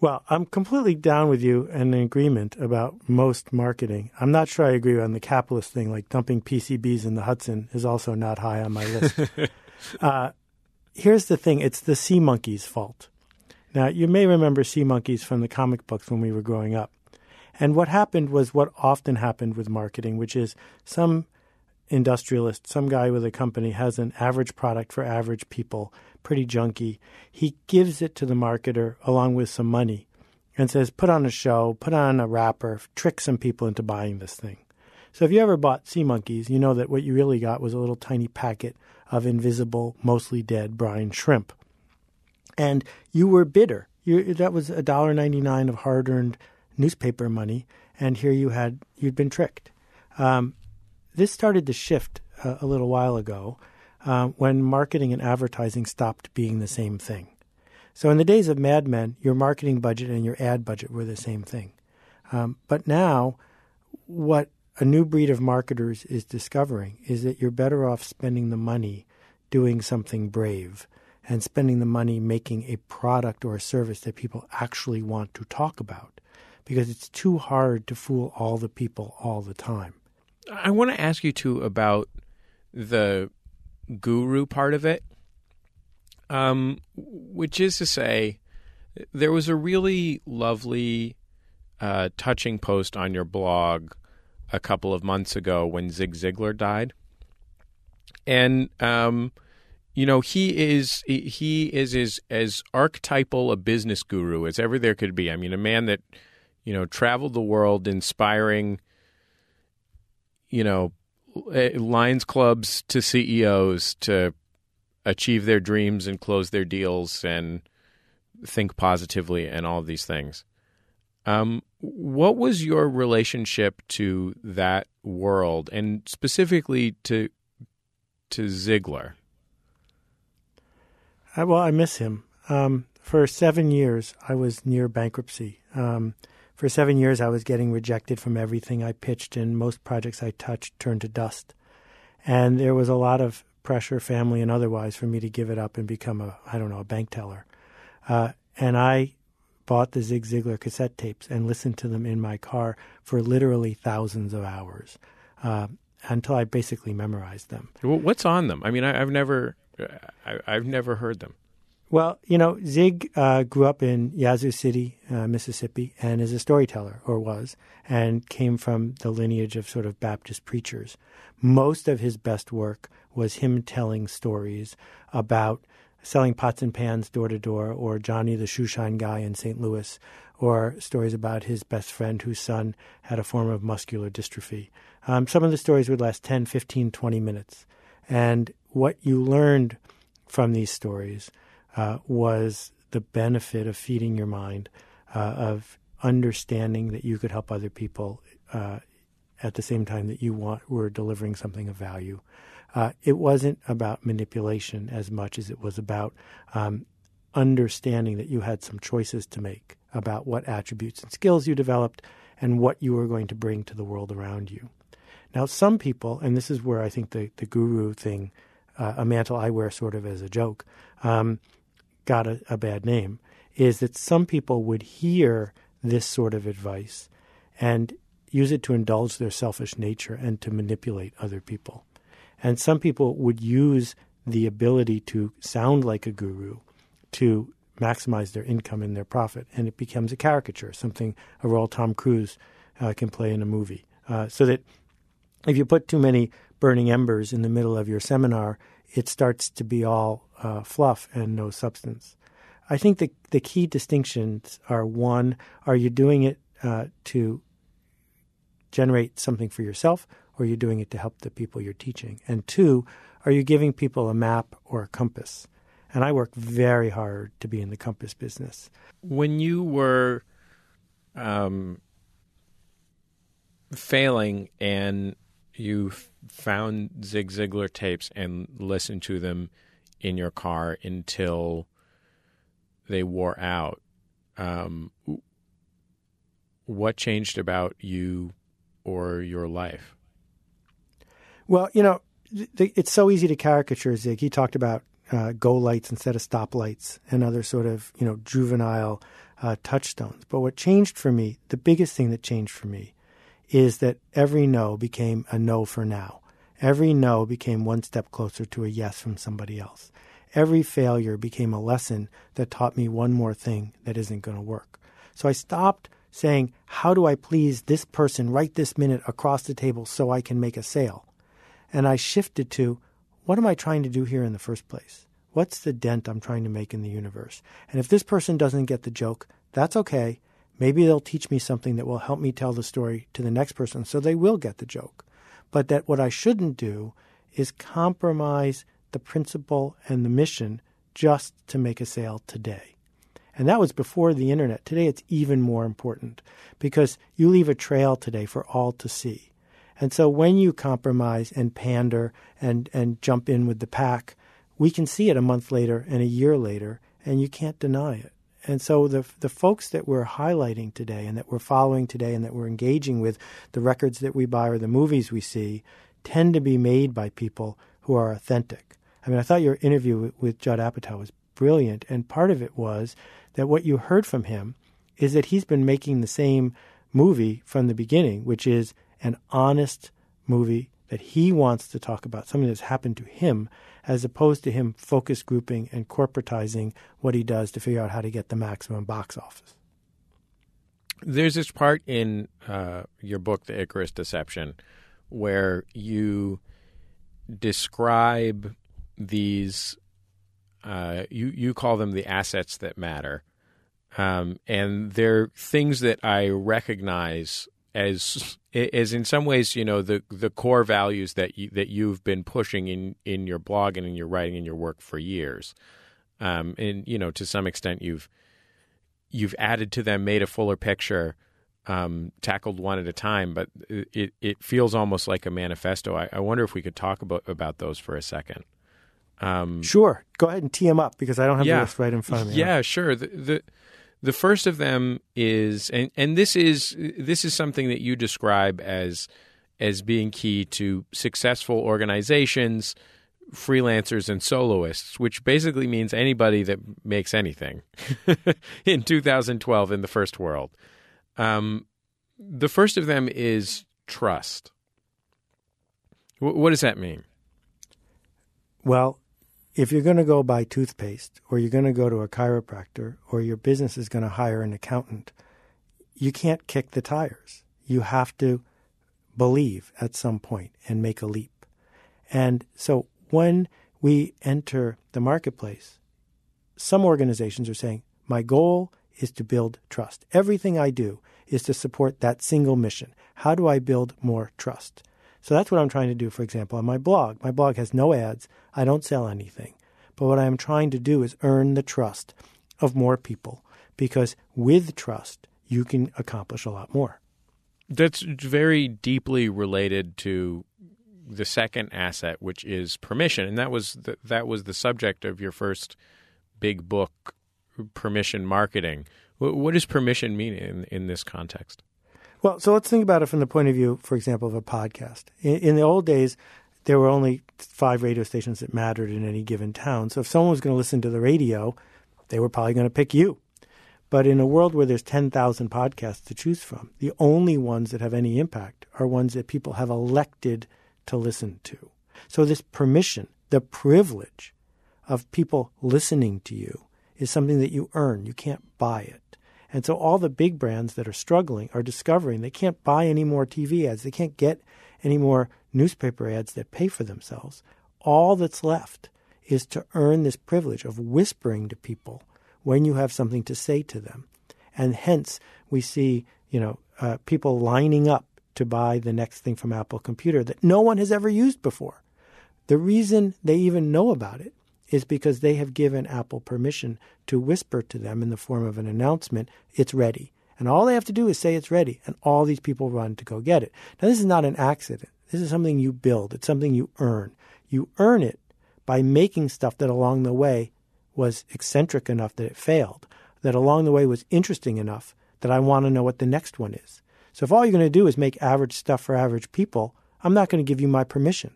Well, I'm completely down with you and in agreement about most marketing. I'm not sure I agree on the capitalist thing, like dumping PCBs in the Hudson is also not high on my list. Here's the thing. It's the sea monkey's fault. Now, you may remember sea monkeys from the comic books when we were growing up. And what happened was what often happened with marketing, which is some industrialist, some guy with a company has an average product for average people, pretty junky. He gives it to the marketer along with some money and says, put on a show, put on a rapper, trick some people into buying this thing. So if you ever bought Sea Monkeys, you know that what you really got was a little tiny packet of invisible, mostly dead brine shrimp. And you were bitter. That was $1.99 of hard-earned newspaper money, and here you'd been tricked. This started to shift a little while ago when marketing and advertising stopped being the same thing. So in the days of Mad Men, your marketing budget and your ad budget were the same thing. But now what a new breed of marketers is discovering is that you're better off spending the money doing something brave and spending the money making a product or a service that people actually want to talk about, because it's too hard to fool all the people all the time. I want to ask you, too, about the guru part of it, which is to say there was a really lovely, touching post on your blog a couple of months ago when Zig Ziglar died. And, you know, he is as archetypal a business guru as ever there could be. I mean, a man that, you know, traveled the world inspiring, you know, Lions clubs to CEOs to achieve their dreams and close their deals and think positively and all of these things. What was your relationship to that world, and specifically to Ziglar? Well, I miss him. For 7 years, I was near bankruptcy. For 7 years, I was getting rejected from everything I pitched, and most projects I touched turned to dust. And there was a lot of pressure, family and otherwise, for me to give it up and become a bank teller. And I bought the Zig Ziglar cassette tapes and listened to them in my car for literally thousands of hours until I basically memorized them. What's on them? I mean, I've never heard them. Well, you know, Zig grew up in Yazoo City, Mississippi, and is a storyteller, or was, and came from the lineage of sort of Baptist preachers. Most of his best work was him telling stories about selling pots and pans door to door, or Johnny the Shoeshine Guy in St. Louis, or stories about his best friend whose son had a form of muscular dystrophy. Some of the stories would last 10, 15, 20 minutes. And what you learned from these stories was the benefit of feeding your mind, of understanding that you could help other people at the same time that you were delivering something of value. It wasn't about manipulation as much as it was about understanding that you had some choices to make about what attributes and skills you developed and what you were going to bring to the world around you. Now, some people, and this is where I think the guru thing, a mantle I wear sort of as a joke, got a bad name, is that some people would hear this sort of advice and use it to indulge their selfish nature and to manipulate other people. And some people would use the ability to sound like a guru to maximize their income and their profit, and it becomes a caricature, something a role Tom Cruise can play in a movie. So that if you put too many burning embers in the middle of your seminar, it starts to be all fluff and no substance. I think the key distinctions are, one, are you doing it to generate something for yourself, or are you doing it to help the people you're teaching? And two, are you giving people a map or a compass? And I work very hard to be in the compass business. When you were failing and you found Zig Ziglar tapes and listened to them in your car until they wore out, what changed about you or your life? Well, you know, it's so easy to caricature Zig. He talked about go lights instead of stop lights and other sort of, you know, juvenile touchstones. But what changed for me, the biggest thing that changed for me, is that every no became a no for now. Every no became one step closer to a yes from somebody else. Every failure became a lesson that taught me one more thing that isn't going to work. So I stopped saying, how do I please this person right this minute across the table so I can make a sale? And I shifted to, what am I trying to do here in the first place? What's the dent I'm trying to make in the universe? And if this person doesn't get the joke, that's okay, Maybe they'll teach me something that will help me tell the story to the next person, so they will get the joke. But that what I shouldn't do is compromise the principle and the mission just to make a sale today. And that was before the internet. Today it's even more important because you leave a trail today for all to see. And so when you compromise and pander and jump in with the pack, we can see it a month later and a year later, and you can't deny it. And so the folks that we're highlighting today and that we're following today and that we're engaging with, the records that we buy or the movies we see, tend to be made by people who are authentic. I mean, I thought your interview with Judd Apatow was brilliant, and part of it was that what you heard from him is that he's been making the same movie from the beginning, which is an honest movie that he wants to talk about, something that's happened to him, as opposed to him focus grouping and corporatizing what he does to figure out how to get the maximum box office. There's this part in your book, The Icarus Deception, where you describe these, you call them the assets that matter. And they're things that I recognize as in some ways, you know, the core values that you've been pushing in your blog and in your writing and your work for years. And, you know, to some extent you've added to them, made a fuller picture, tackled one at a time, but it feels almost like a manifesto. I wonder if we could talk about those for a second. Sure. Go ahead and tee them up because I don't have the list right in front of me. Yeah, sure. The first of them is, and this is something that you describe as being key to successful organizations, freelancers, and soloists, which basically means anybody that makes anything in 2012 in the first world. The first of them is trust. What does that mean? Well, if you're going to go buy toothpaste or you're going to go to a chiropractor or your business is going to hire an accountant, you can't kick the tires. You have to believe at some point and make a leap. And so when we enter the marketplace, some organizations are saying, my goal is to build trust. Everything I do is to support that single mission. How do I build more trust? So that's what I'm trying to do, for example, on my blog. My blog has no ads. I don't sell anything. But what I'm trying to do is earn the trust of more people because with trust, you can accomplish a lot more. That's very deeply related to the second asset, which is permission. And that was the subject of your first big book, Permission Marketing. What does permission mean in this context? Well, so let's think about it from the point of view, for example, of a podcast. In the old days, there were only 5 radio stations that mattered in any given town. So if someone was going to listen to the radio, they were probably going to pick you. But in a world where there's 10,000 podcasts to choose from, the only ones that have any impact are ones that people have elected to listen to. So this permission, the privilege of people listening to you is something that you earn. You can't buy it. And so all the big brands that are struggling are discovering they can't buy any more TV ads. They can't get any more newspaper ads that pay for themselves. All that's left is to earn this privilege of whispering to people when you have something to say to them. And hence we see, you know, people lining up to buy the next thing from Apple Computer that no one has ever used before. The reason they even know about it is because they have given Apple permission to whisper to them in the form of an announcement, it's ready. And all they have to do is say it's ready, and all these people run to go get it. Now, this is not an accident. This is something you build. It's something you earn. You earn it by making stuff that along the way was eccentric enough that it failed, that along the way was interesting enough that I want to know what the next one is. So if all you're going to do is make average stuff for average people, I'm not going to give you my permission.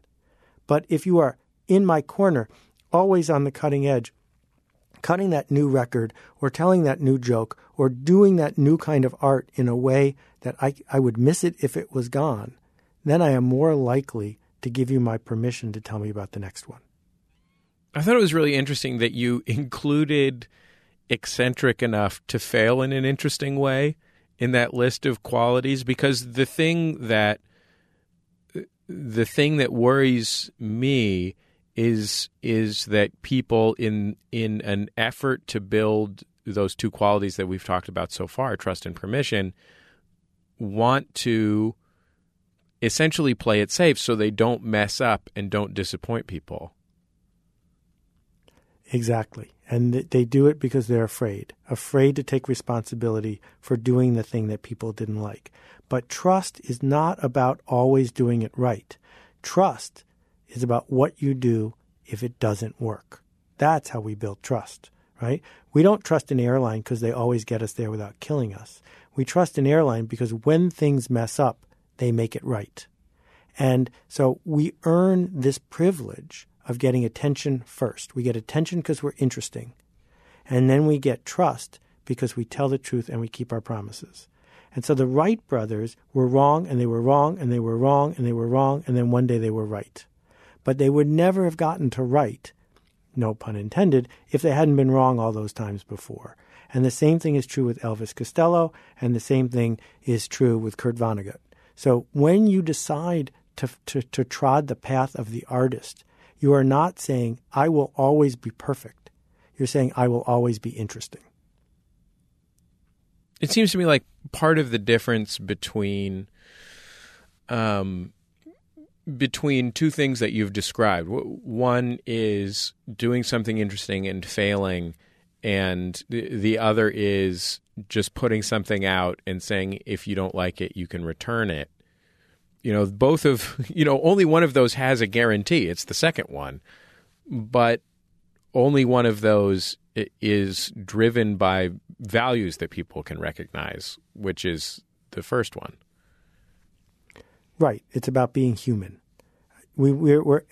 But if you are in my corner, always on the cutting edge, cutting that new record or telling that new joke or doing that new kind of art in a way that I would miss it if it was gone, then I am more likely to give you my permission to tell me about the next one. I thought it was really interesting that you included eccentric enough to fail in an interesting way in that list of qualities, because the thing that worries me is that people in an effort to build those two qualities that we've talked about so far, trust and permission, want to essentially play it safe so they don't mess up and don't disappoint people. Exactly. And they do it because they're afraid to take responsibility for doing the thing that people didn't like. But trust is not about always doing it right. Trust is about what you do if it doesn't work. That's how we build trust, right? We don't trust an airline because they always get us there without killing us. We trust an airline because when things mess up, they make it right. And so we earn this privilege of getting attention first. We get attention because we're interesting. And then we get trust because we tell the truth and we keep our promises. And so the Wright brothers were wrong, and they were wrong, and they were wrong, and they were wrong, and then one day they were right. But they would never have gotten to right, no pun intended, if they hadn't been wrong all those times before. And the same thing is true with Elvis Costello, and the same thing is true with Kurt Vonnegut. So when you decide to trod the path of the artist, you are not saying, I will always be perfect. You're saying, I will always be interesting. It seems to me like part of the difference between two things that you've described. One is doing something interesting and failing, and the other is just putting something out and saying, if you don't like it, you can return it. You know, both of, you know, only one of those has a guarantee. It's the second one. But only one of those is driven by values that people can recognize, which is the first one. Right. It's about being human. We're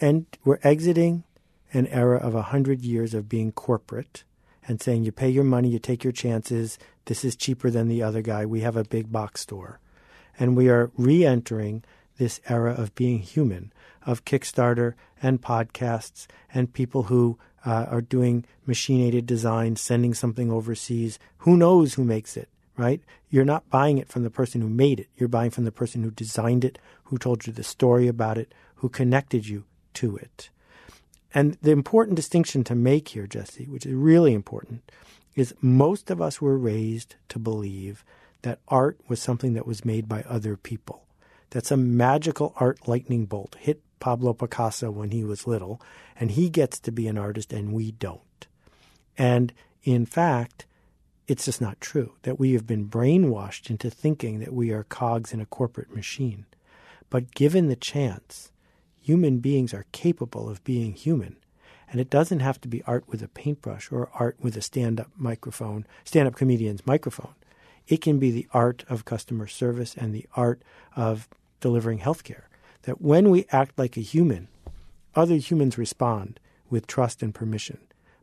exiting an era of 100 years of being corporate and saying you pay your money, you take your chances, this is cheaper than the other guy, we have a big box store. And we are re-entering this era of being human, of Kickstarter and podcasts and people who are doing machine-aided design, sending something overseas. Who knows who makes it, right? You're not buying it from the person who made it. You're buying from the person who designed it, who told you the story about it, who connected you to it. And the important distinction to make here, Jesse, which is really important, is most of us were raised to believe that art was something that was made by other people, that some magical art lightning bolt hit Pablo Picasso when he was little, and he gets to be an artist and we don't. And in fact, it's just not true, that we have been brainwashed into thinking that we are cogs in a corporate machine. But given the chance, human beings are capable of being human. And it doesn't have to be art with a paintbrush or art with a stand-up comedian's microphone. It can be the art of customer service and the art of delivering healthcare. That when we act like a human, other humans respond with trust and permission.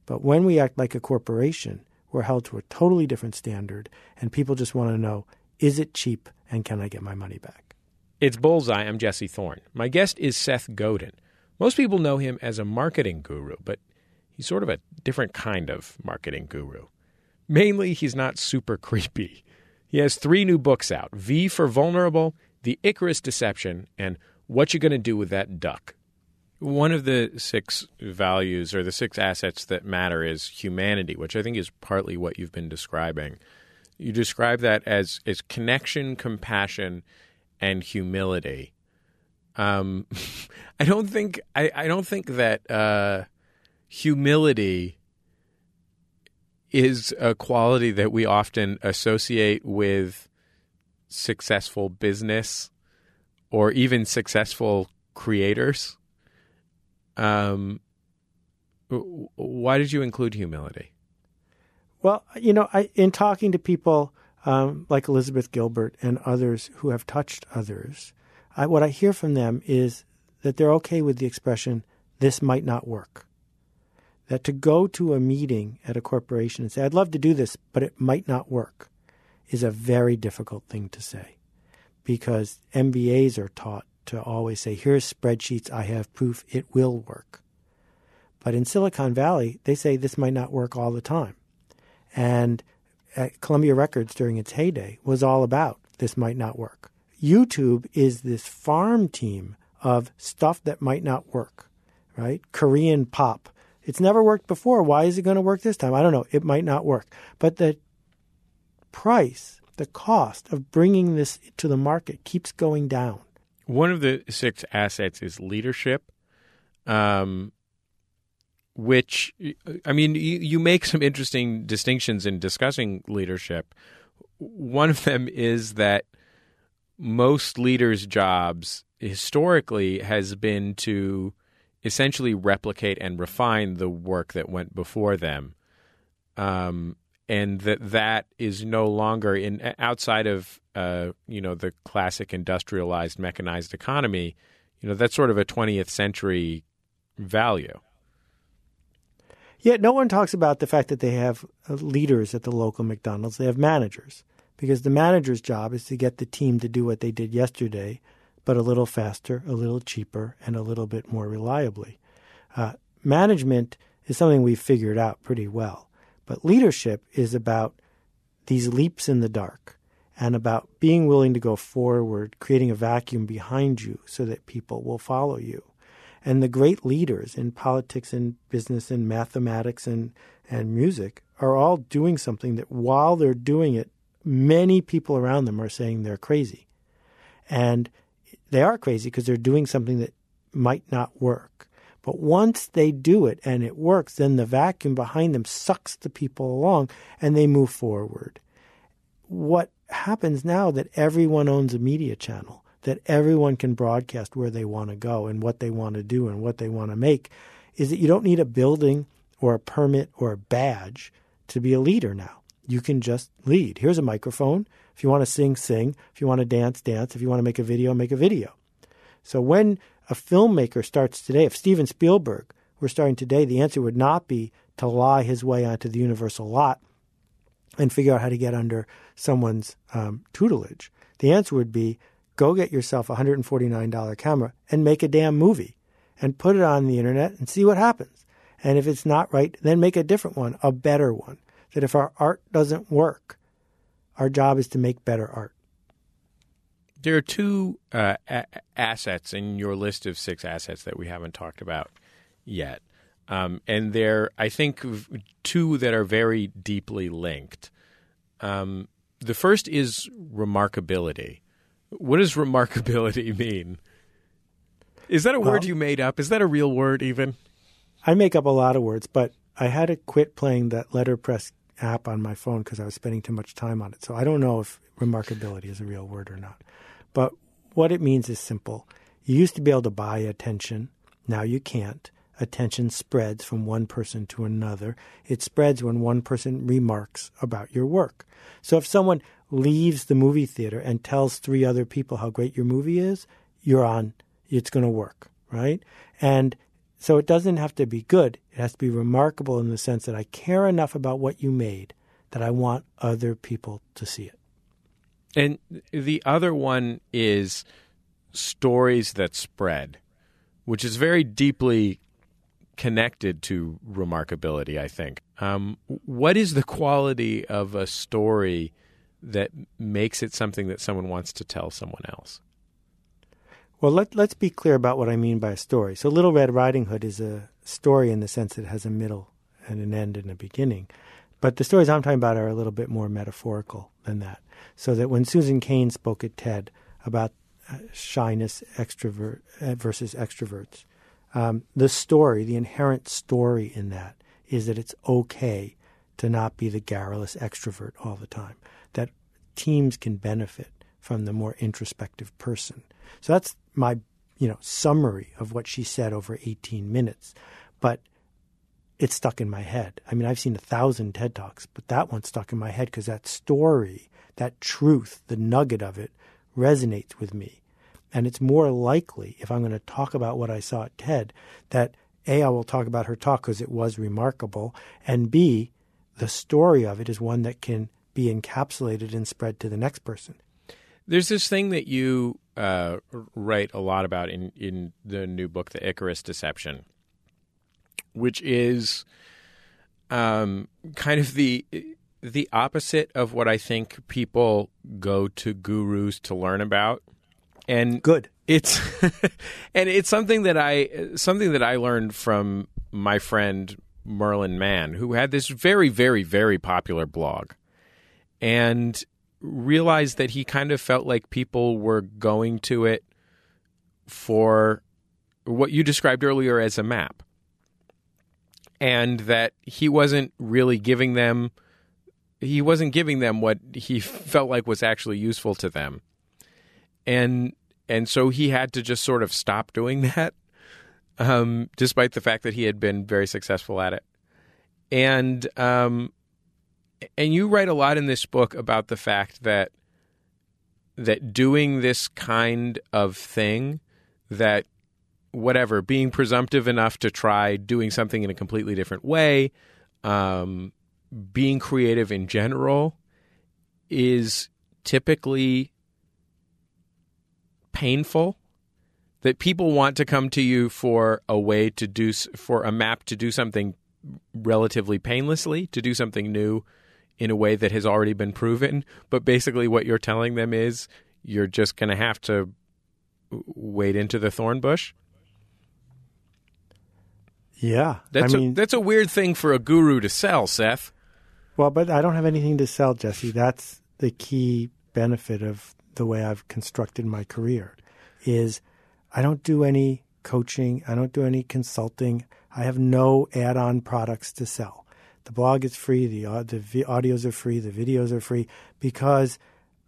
But when we act like a corporation, we're held to a totally different standard, and people just want to know, is it cheap and can I get my money back? It's Bullseye. I'm Jesse Thorne. My guest is Seth Godin. Most people know him as a marketing guru, but he's sort of a different kind of marketing guru. Mainly, he's not super creepy. He has 3 new books out, V for Vulnerable, The Icarus Deception, and What You're Going to Do with That Duck. One of the 6 values or the 6 assets that matter is humanity, which I think is partly what you've been describing. You describe that as connection, compassion, and humility. I don't think that humility is a quality that we often associate with successful business or even successful creators. Why did you include humility? Well, you know, in talking to people like Elizabeth Gilbert and others who have touched others, what I hear from them is that they're okay with the expression, this might not work. That to go to a meeting at a corporation and say, I'd love to do this, but it might not work, is a very difficult thing to say, because MBAs are taught to always say, here's spreadsheets, I have proof, it will work. But in Silicon Valley, they say this might not work all the time. And at Columbia Records during its heyday was all about this might not work. YouTube is this farm team of stuff that might not work, right? Korean pop It's never worked before. Why is it going to work this time? I don't know. It might not work. But the price, the cost of bringing this to the market keeps going down. One of the six assets is leadership, which, I mean, you make some interesting distinctions in discussing leadership. One of them is that most leaders' jobs historically has been to essentially replicate and refine the work that went before them. And that is no longer in outside of, the classic industrialized mechanized economy, that's sort of a 20th century value. Yet no one talks about the fact that they have leaders at the local McDonald's. They have managers, because the manager's job is to get the team to do what they did yesterday, but a little faster, a little cheaper, and a little bit more reliably. Management is something we've figured out pretty well. But leadership is about these leaps in the dark and about being willing to go forward, creating a vacuum behind you so that people will follow you. And the great leaders in politics and business and mathematics and music are all doing something that while they're doing it, many people around them are saying they're crazy. And they are crazy because they're doing something that might not work. But once they do it and it works, then the vacuum behind them sucks the people along and they move forward. What happens now that everyone owns a media channel, that everyone can broadcast where they want to go and what they want to do and what they want to make, is that you don't need a building or a permit or a badge to be a leader now. You can just lead. Here's a microphone. If you want to sing, sing. If you want to dance, dance. If you want to make a video, make a video. So when a filmmaker starts today, if Steven Spielberg were starting today, the answer would not be to lie his way onto the universal lot and figure out how to get under someone's tutelage. The answer would be, go get yourself a $149 camera and make a damn movie and put it on the internet and see what happens. And if it's not right, then make a different one, a better one. That if our art doesn't work, our job is to make better art. There are two assets in your list of six assets that we haven't talked about yet. And there, I think, two that are very deeply linked. The first is remarkability. What does remarkability mean? Is that a word you made up? Is that a real word even? I make up a lot of words, but I had to quit playing that letterpress app on my phone because I was spending too much time on it. So I don't know if remarkability is a real word or not. But what it means is simple. You used to be able to buy attention. Now you can't. Attention spreads from one person to another. It spreads when one person remarks about your work. So if someone leaves the movie theater and tells three other people how great your movie is, you're on. It's going to work, right? And so it doesn't have to be good. It has to be remarkable in the sense that I care enough about what you made that I want other people to see it. And the other one is stories that spread, which is very deeply connected to remarkability, I think. What is the quality of a story that makes it something that someone wants to tell someone else? Well, let's be clear about what I mean by a story. So Little Red Riding Hood is a story in the sense it has a middle and an end and a beginning. But the stories I'm talking about are a little bit more metaphorical than that. So that when Susan Cain spoke at TED about shyness versus extroverts, the story, the inherent story in that is that it's okay to not be the garrulous extrovert all the time, that teams can benefit from the more introspective person. So that's my, summary of what she said over 18 minutes. But it's stuck in my head. I mean, I've seen 1,000 TED Talks, but that one stuck in my head because that story, that truth, the nugget of it resonates with me. And it's more likely, if I'm going to talk about what I saw at TED, that A, I will talk about her talk because it was remarkable, and B, the story of it is one that can be encapsulated and spread to the next person. There's this thing that you write a lot about in the new book, The Icarus Deception, which is kind of the opposite of what I think people go to gurus to learn about. And good. It's something that I learned from my friend Merlin Mann, who had this very, very, very popular blog, and realized that he kind of felt like people were going to it for what you described earlier as a map, and that he wasn't really giving them, he wasn't giving them what he felt like was actually useful to them. And so he had to just sort of stop doing that, despite the fact that he had been very successful at it. And you write a lot in this book about the fact that doing this kind of thing, that whatever, being presumptive enough to try doing something in a completely different way, being creative in general, is typically painful. That people want to come to you for a way to do, for a map to do something relatively painlessly, to do something new in a way that has already been proven. But basically what you're telling them is you're just going to have to wade into the thorn bush. Yeah. That's a weird thing for a guru to sell, Seth. Well, but I don't have anything to sell, Jesse. That's the key benefit of the way I've constructed my career, is I don't do any coaching. I don't do any consulting. I have no add-on products to sell. The blog is free. The audios are free. The videos are free, because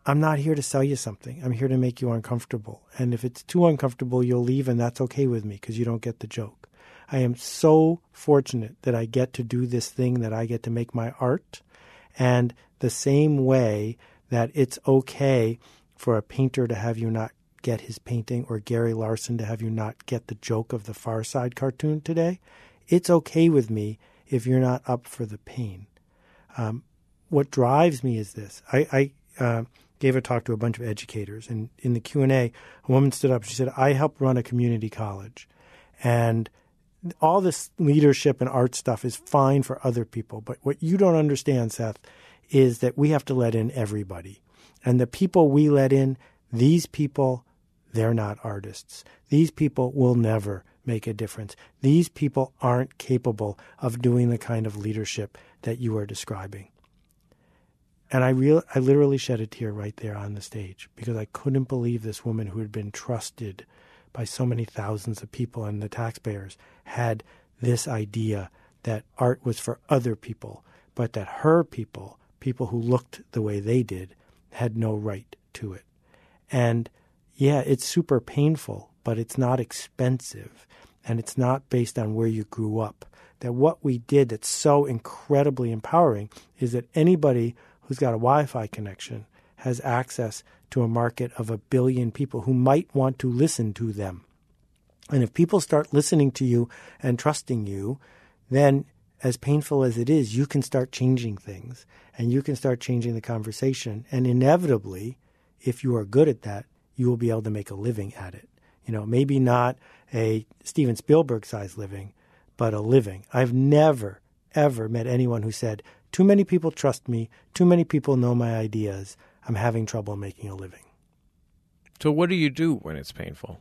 I'm not here to sell you something. I'm here to make you uncomfortable. And if it's too uncomfortable, you'll leave, and that's okay with me, because you don't get the joke. I am so fortunate that I get to do this thing, that I get to make my art. And the same way that it's okay for a painter to have you not get his painting, or Gary Larson to have you not get the joke of the Far Side cartoon today, it's okay with me if you're not up for the pain. What drives me is this. I gave a talk to a bunch of educators, and in the Q&A, a woman stood up. She said, I help run a community college, and all this leadership and art stuff is fine for other people. But what you don't understand, Seth, is that we have to let in everybody. And the people we let in, these people, they're not artists. These people will never make a difference. These people aren't capable of doing the kind of leadership that you are describing. And I literally shed a tear right there on the stage, because I couldn't believe this woman, who had been trusted by so many thousands of people and the taxpayers, had this idea that art was for other people, but that her people, people who looked the way they did, had no right to it. And yeah, it's super painful, but it's not expensive, and it's not based on where you grew up. That what we did that's so incredibly empowering is that anybody who's got a Wi-Fi connection has access to a market of 1 billion people who might want to listen to them. And if people start listening to you and trusting you, then as painful as it is, you can start changing things, and you can start changing the conversation. And inevitably, if you are good at that, you will be able to make a living at it. You know, maybe not a Steven Spielberg-sized living, but a living. I've never, ever met anyone who said, too many people trust me, too many people know my ideas, I'm having trouble making a living. So what do you do when it's painful?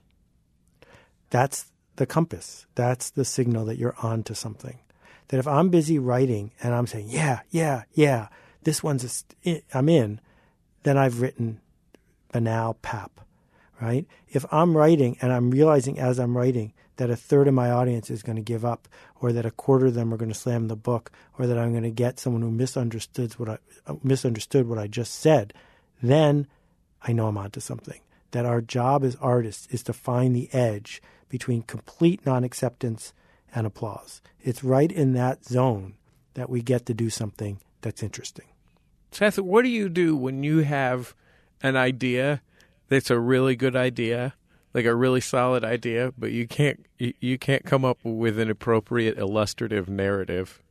That's the compass. That's the signal that you're on to something. That if I'm busy writing and I'm saying, yeah, this one's I'm in, then I've written banal pap. Right? If I'm writing and I'm realizing as I'm writing that 1/3 of my audience is going to give up, or that 1/4 of them are going to slam the book, or that I'm going to get someone who misunderstood what I just said, then I know I'm onto something. That our job as artists is to find the edge between complete non-acceptance and applause. It's right in that zone that we get to do something that's interesting. Seth, what do you do when you have an idea that's a really good idea, like a really solid idea, but you can't come up with an appropriate illustrative narrative?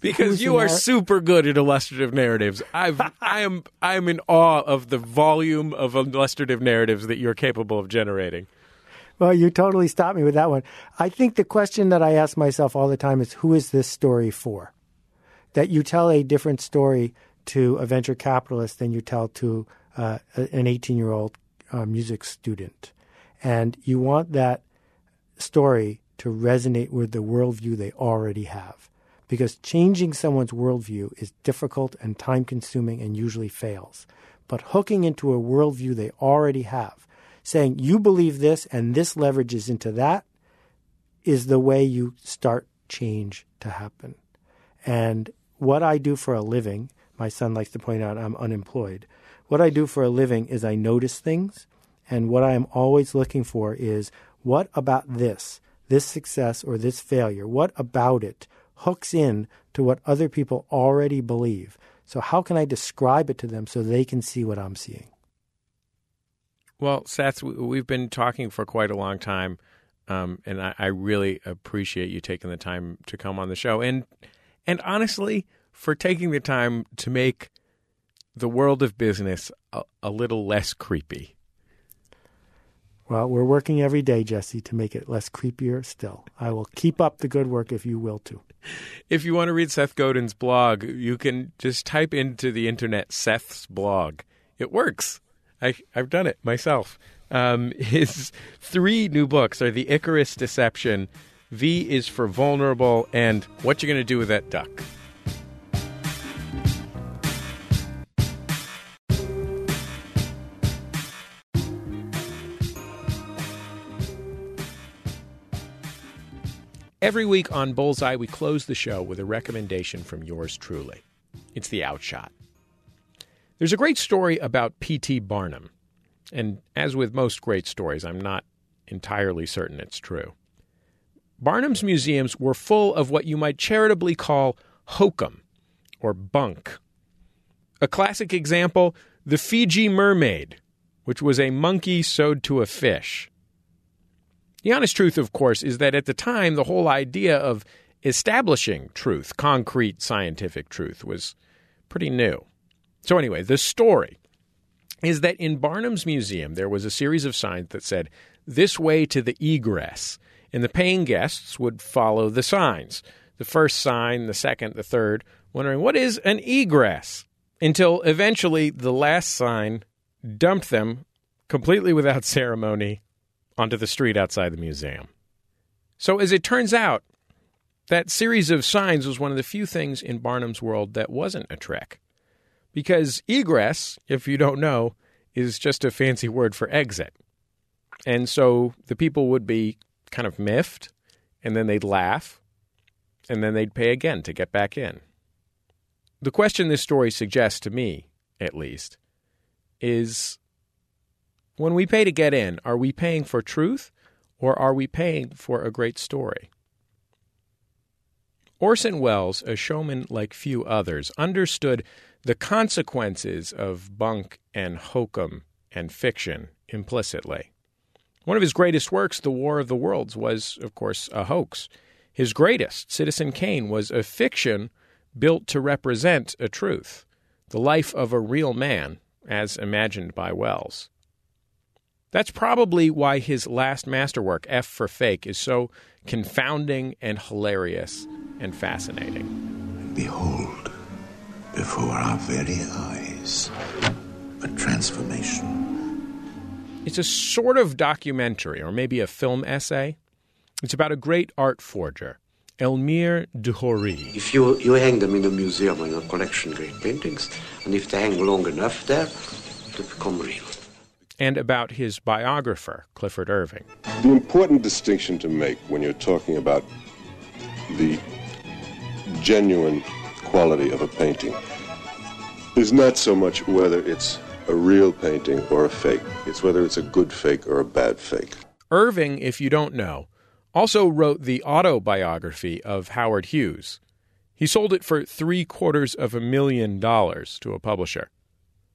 Because you are super good at illustrative narratives. I am in awe of the volume of illustrative narratives that you're capable of generating. Well, you totally stopped me with that one. I think the question that I ask myself all the time is, who is this story for? That you tell a different story to a venture capitalist than you tell to an 18-year-old music student. And you want that story to resonate with the worldview they already have, because changing someone's worldview is difficult and time-consuming and usually fails. But hooking into a worldview they already have, saying you believe this and this leverages into that, is the way you start change to happen. And what I do for a living, my son likes to point out I'm unemployed. What I do for a living is I notice things, and what I am always looking for is, what about this success or this failure? What about it hooks in to what other people already believe? So how can I describe it to them so they can see what I'm seeing? Well, Seth, we've been talking for quite a long time, and I really appreciate you taking the time to come on the show. And honestly, for taking the time to make the world of business a little less creepy. Well, we're working every day, Jesse, to make it less creepier still. I will keep up the good work if you will, too. If you want to read Seth Godin's blog, you can just type into the internet Seth's blog. It works. I've done it myself. His three new books are The Icarus Deception, V is for Vulnerable, and What You're Going to Do with That Duck. Every week on Bullseye, we close the show with a recommendation from yours truly. It's The Outshot. There's a great story about P.T. Barnum, and as with most great stories, I'm not entirely certain it's true. Barnum's museums were full of what you might charitably call hokum, or bunk. A classic example, the Fiji mermaid, which was a monkey sewed to a fish. The honest truth, of course, is that at the time, the whole idea of establishing truth, concrete scientific truth, was pretty new. So anyway, the story is that in Barnum's museum, there was a series of signs that said, this way to the egress, and the paying guests would follow the signs. The first sign, the second, the third, wondering, what is an egress? Until eventually the last sign dumped them completely without ceremony onto the street outside the museum. So as it turns out, that series of signs was one of the few things in Barnum's world that wasn't a trick. Because egress, if you don't know, is just a fancy word for exit. And so the people would be kind of miffed, and then they'd laugh, and then they'd pay again to get back in. The question this story suggests to me, at least, is, when we pay to get in, are we paying for truth, or are we paying for a great story? Orson Welles, a showman like few others, understood the consequences of bunk and hokum and fiction implicitly. One of his greatest works, The War of the Worlds, was, of course, a hoax. His greatest, Citizen Kane, was a fiction built to represent a truth, the life of a real man, as imagined by Welles. That's probably why his last masterwork, F for Fake, is so confounding and hilarious and fascinating. Behold, before our very eyes, a transformation. It's a sort of documentary, or maybe a film essay. It's about a great art forger, Elmire Duhaury. If you hang them in a museum in a collection of great paintings, and if they hang long enough there, they become real. And about his biographer, Clifford Irving. The important distinction to make when you're talking about the genuine quality of a painting is not so much whether it's a real painting or a fake. It's whether it's a good fake or a bad fake. Irving, if you don't know, also wrote the autobiography of Howard Hughes. He sold it for $750,000 to a publisher.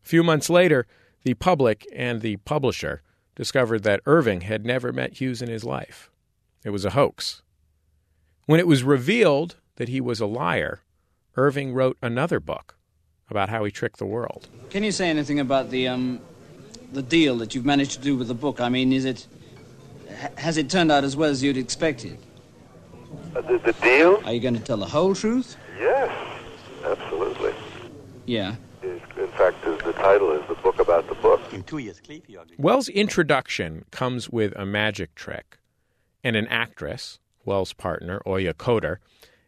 A few months later, the public and the publisher discovered that Irving had never met Hughes in his life. It was a hoax. When it was revealed that he was a liar, Irving wrote another book about how he tricked the world. Can you say anything about the deal that you've managed to do with the book? I mean, has it turned out as well as you'd expected? The deal? Are you going to tell the whole truth? Yes, absolutely. Yeah. In fact, the title is The Book About the Book. Wells' introduction comes with a magic trick and an actress, Wells' partner, Oya Koder,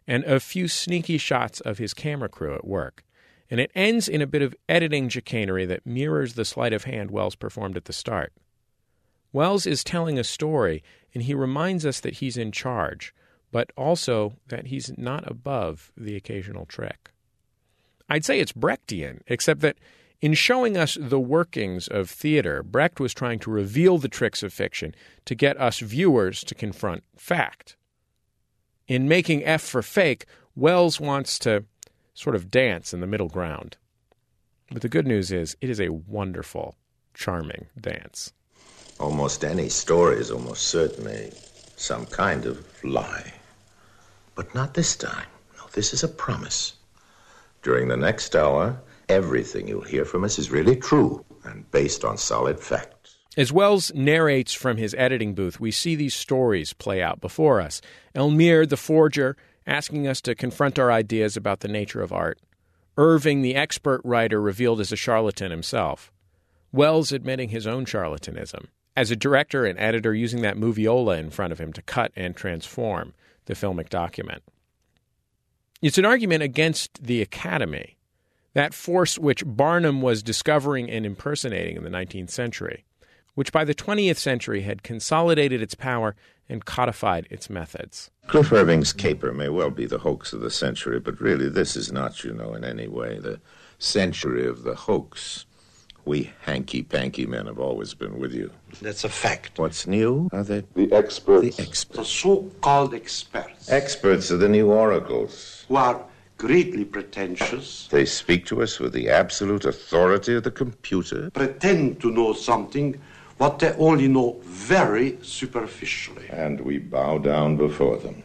and a few sneaky shots of his camera crew at work. And it ends in a bit of editing chicanery that mirrors the sleight of hand Wells performed at the start. Wells is telling a story, and he reminds us that he's in charge, but also that he's not above the occasional trick. I'd say it's Brechtian, except that in showing us the workings of theater, Brecht was trying to reveal the tricks of fiction to get us viewers to confront fact. In making F for Fake, Wells wants to sort of dance in the middle ground. But the good news is it is a wonderful, charming dance. Almost any story is almost certainly some kind of lie. But not this time. No, this is a promise. During the next hour, everything you'll hear from us is really true and based on solid facts. As Wells narrates from his editing booth, we see these stories play out before us. Elmire, the forger, asking us to confront our ideas about the nature of art. Irving, the expert writer revealed as a charlatan himself. Wells admitting his own charlatanism. As a director and editor, using that moviola in front of him to cut and transform the filmic document. It's an argument against the Academy, that force which Barnum was discovering and impersonating in the 19th century, which by the 20th century had consolidated its power and codified its methods. Cliff Irving's caper may well be the hoax of the century, but really this is not, in any way, the century of the hoax. We hanky-panky men have always been with you. That's a fact. What's new? Are they? The experts. The experts. The so-called experts. Experts are the new oracles. Who are greatly pretentious. They speak to us with the absolute authority of the computer. Pretend to know something, what they only know very superficially. And we bow down before them.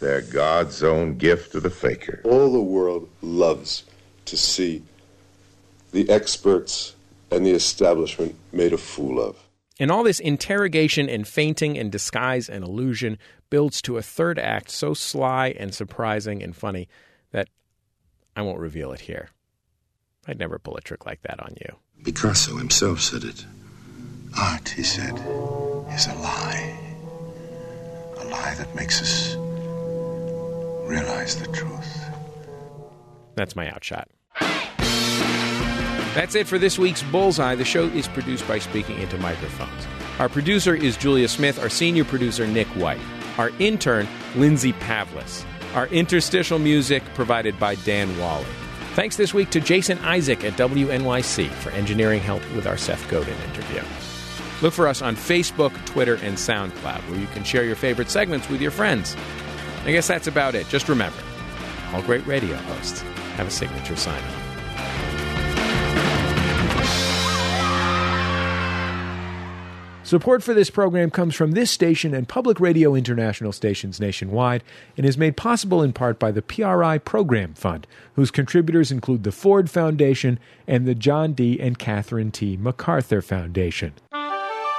They're God's own gift to the faker. All the world loves to see the experts and the establishment made a fool of. And all this interrogation and feinting and disguise and illusion builds to a third act so sly and surprising and funny that I won't reveal it here. I'd never pull a trick like that on you. Picasso himself said it. Art, he said, is a lie. A lie that makes us realize the truth. That's my outshot. That's it for this week's Bullseye. The show is produced by Speaking Into Microphones. Our producer is Julia Smith. Our senior producer, Nick White. Our intern, Lindsay Pavlis. Our interstitial music provided by Dan Wally. Thanks this week to Jason Isaac at WNYC for engineering help with our Seth Godin interview. Look for us on Facebook, Twitter, and SoundCloud, where you can share your favorite segments with your friends. I guess that's about it. Just remember, all great radio hosts have a signature sign-off. Support for this program comes from this station and Public Radio International stations nationwide, and is made possible in part by the PRI Program Fund, whose contributors include the Ford Foundation and the John D. and Catherine T. MacArthur Foundation.